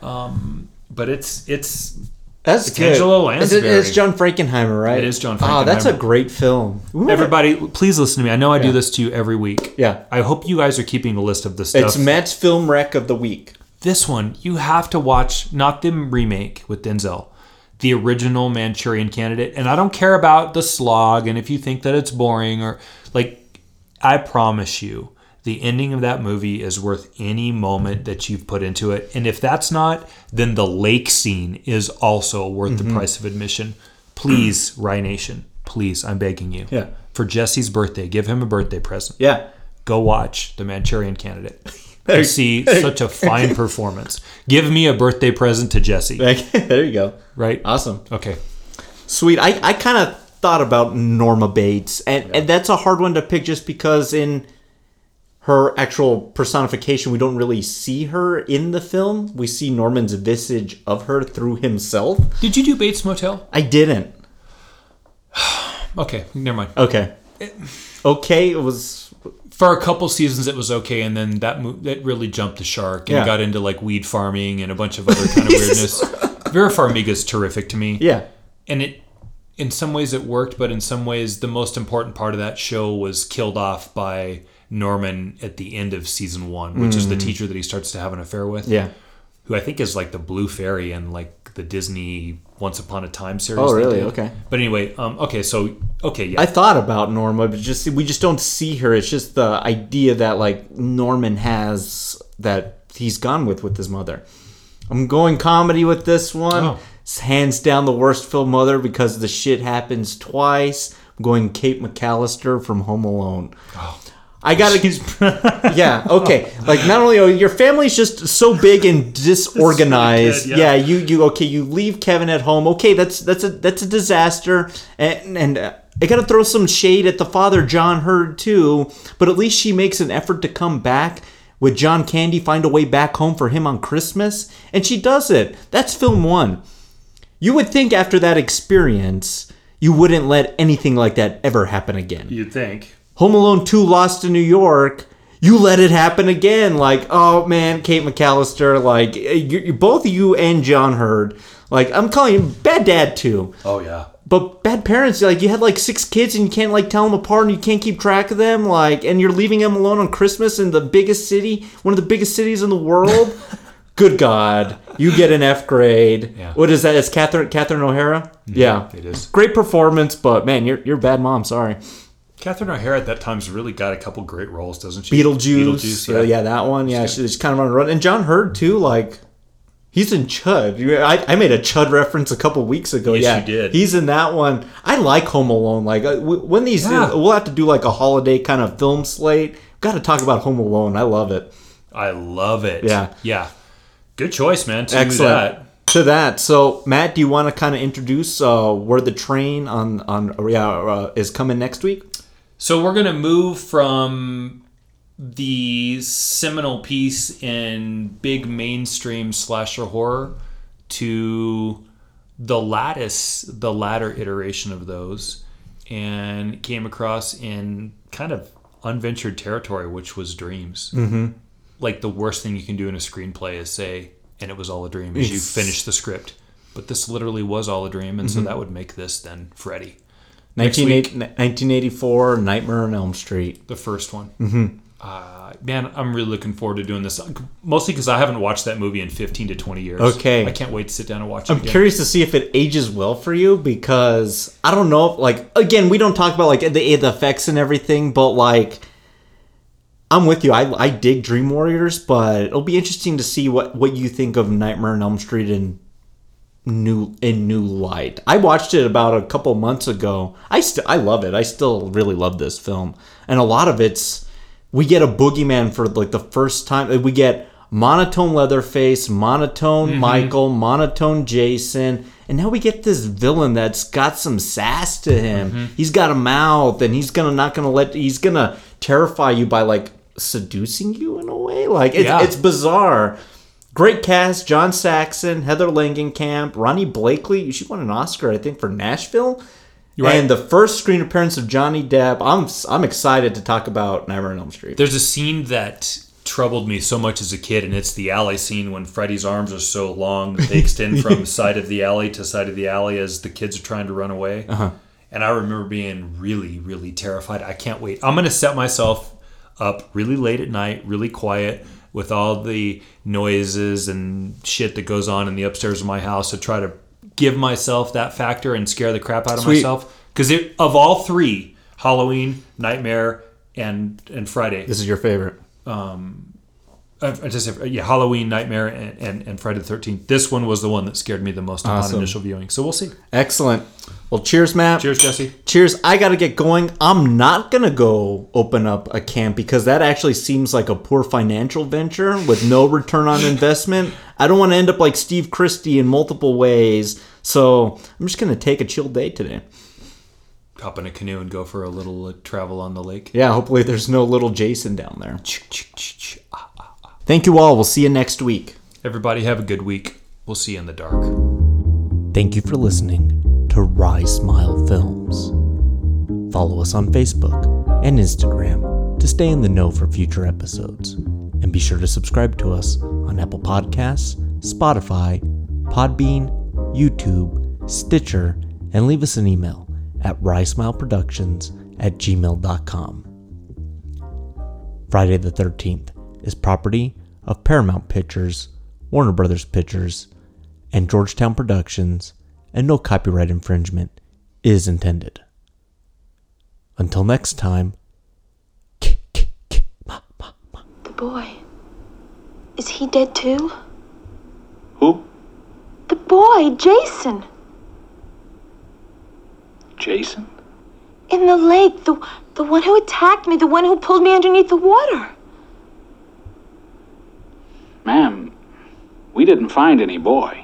But it's... That's good. Angela Lansbury. It's John Frankenheimer, right? It is John Frankenheimer. Oh, that's a great film. Ooh. Everybody, please listen to me. I know I do this to you every week. Yeah. I hope you guys are keeping a list of the stuff. It's Matt's Film Rec of the Week. This one, you have to watch, not the remake with Denzel, the original Manchurian Candidate. And I don't care about the slog and if you think that it's boring or, like, I promise you, the ending of that movie is worth any moment that you've put into it. And if that's not, then the lake scene is also worth mm-hmm. the price of admission. Please, Rye Nation, please, I'm begging you. Yeah. For Jesse's birthday, give him a birthday present. Yeah. Go watch The Manchurian Candidate. You see such a fine performance. Give me a birthday present to Jesse. There you go. Right? Awesome. Okay. Sweet. I kind of thought about Norma Bates. And that's a hard one to pick just because in... her actual personification, we don't really see her in the film. We see Norman's visage of her through himself. Did you do Bates Motel? I didn't. Okay, never mind. Okay. It was... For a couple seasons, it was okay, and then that really jumped the shark and got into, like, weed farming and a bunch of other kind of weirdness. Vera Farmiga's terrific to me. Yeah. And it... in some ways it worked, but in some ways the most important part of that show was killed off by Norman at the end of season 1, which is the teacher that he starts to have an affair with. Yeah. Who I think is like the Blue Fairy in like the Disney Once Upon a Time series. Oh, really? Okay. But anyway, yeah. I thought about Norma, but we just don't see her. It's just the idea that like Norman has that he's gone with his mother. I'm going comedy with this one. Oh. It's hands down the worst film mother because the shit happens twice. I'm going Kate McAllister from Home Alone. Oh. I gotta... yeah, okay. Like, not only... your family's just so big and disorganized. Really good, yeah. You leave Kevin at home. Okay, that's a disaster. And I gotta throw some shade at the father, John Hurd, too. But at least she makes an effort to come back. Would John Candy find a way back home for him on Christmas? And she does it. That's film 1. You would think after that experience, you wouldn't let anything like that ever happen again. You'd think. Home Alone 2 Lost in New York, you let it happen again. Like, oh man, Kate McAllister, like, both of you and John Hurd, like, I'm calling him Bad Dad too. Oh yeah. But bad parents, like, you had like 6 kids and you can't like tell them apart and you can't keep track of them, like, and you're leaving them alone on Christmas in the biggest city, one of the biggest cities in the world. Good God, you get an F grade. Yeah. What is that? It's Catherine O'Hara? Mm-hmm. Yeah. It is. Great performance, but man, you're a bad mom, sorry. Catherine O'Hara at that time's really got a couple great roles, doesn't she? Beetlejuice. Yeah. Yeah, that one. Yeah, she's kind of on the run. And John Hurd, too, like, he's in Chud. I made a Chud reference a couple weeks ago. Yes, you did. He's in that one. I like Home Alone. Like, when these, we'll have to do like a holiday kind of film slate. We've got to talk about Home Alone. I love it. I love it. Yeah. Yeah. Good choice, man. Excellent. So, Matt, do you want to kind of introduce where the train on is coming next week? So we're going to move from the seminal piece in big mainstream slasher horror to the latter iteration of those, and came across in kind of unventured territory, which was dreams. Mm-hmm. Like, the worst thing you can do in a screenplay is say, and it was all a dream, as you finish the script. But this literally was all a dream, and so that would make this then Freddy. 1984, Nightmare on Elm Street. The first one. Mm-hmm. Man, I'm really looking forward to doing this. Mostly because I haven't watched that movie in 15 to 20 years. Okay. I can't wait to sit down and watch it again. I'm curious to see if it ages well for you, because I don't know if, like, again, we don't talk about, like, the effects and everything, but, like, I'm with you. I dig Dream Warriors, but it'll be interesting to see what you think of Nightmare on Elm Street in new light. I watched it about a couple months ago. I love it. I still really love this film. And a lot of it's, we get a boogeyman for like the first time. We get monotone Leatherface, monotone Michael, monotone Jason, and now we get this villain that's got some sass to him. Mm-hmm. He's got a mouth, and he's gonna terrify you by like seducing you in a way. Like it's bizarre. Great cast: John Saxon, Heather Langenkamp, Ronnie Blakely. She won an Oscar, I think, for Nashville. Right. And the first screen appearance of Johnny Depp. I'm excited to talk about Nightmare on Elm Street. There's a scene that troubled me so much as a kid, and it's the alley scene when Freddy's arms are so long that they extend from side of the alley to side of the alley as the kids are trying to run away. Uh-huh. And I remember being really, really terrified. I can't wait. I'm going to set myself up really late at night, really quiet, with all the noises and shit that goes on in the upstairs of my house, to try to give myself that factor and scare the crap out of myself. Because of all three, Halloween, Nightmare, and Friday. This is your favorite. Halloween, Nightmare, and Friday the 13th. This one was the one that scared me the most upon initial viewing. So we'll see. Excellent. Well, cheers, Matt. Cheers, Jesse. Cheers. I got to get going. I'm not going to go open up a camp, because that actually seems like a poor financial venture with no return on investment. I don't want to end up like Steve Christie in multiple ways. So I'm just going to take a chill day today. Hop in a canoe and go for a little travel on the lake. Yeah, hopefully there's no little Jason down there. Thank you all. We'll see you next week. Everybody have a good week. We'll see you in the dark. Thank you for listening to Wry Smile Films. Follow us on Facebook and Instagram to stay in the know for future episodes. And be sure to subscribe to us on Apple Podcasts, Spotify, Podbean, YouTube, Stitcher, and leave us an email at rysmileproductions@gmail.com. Friday the 13th is property of Paramount Pictures, Warner Brothers Pictures, and Georgetown Productions, and no copyright infringement is intended. Until next time. The boy. Is he dead too? Who? The boy, Jason. Jason? In the lake, the one who attacked me, the one who pulled me underneath the water. Ma'am, we didn't find any boy.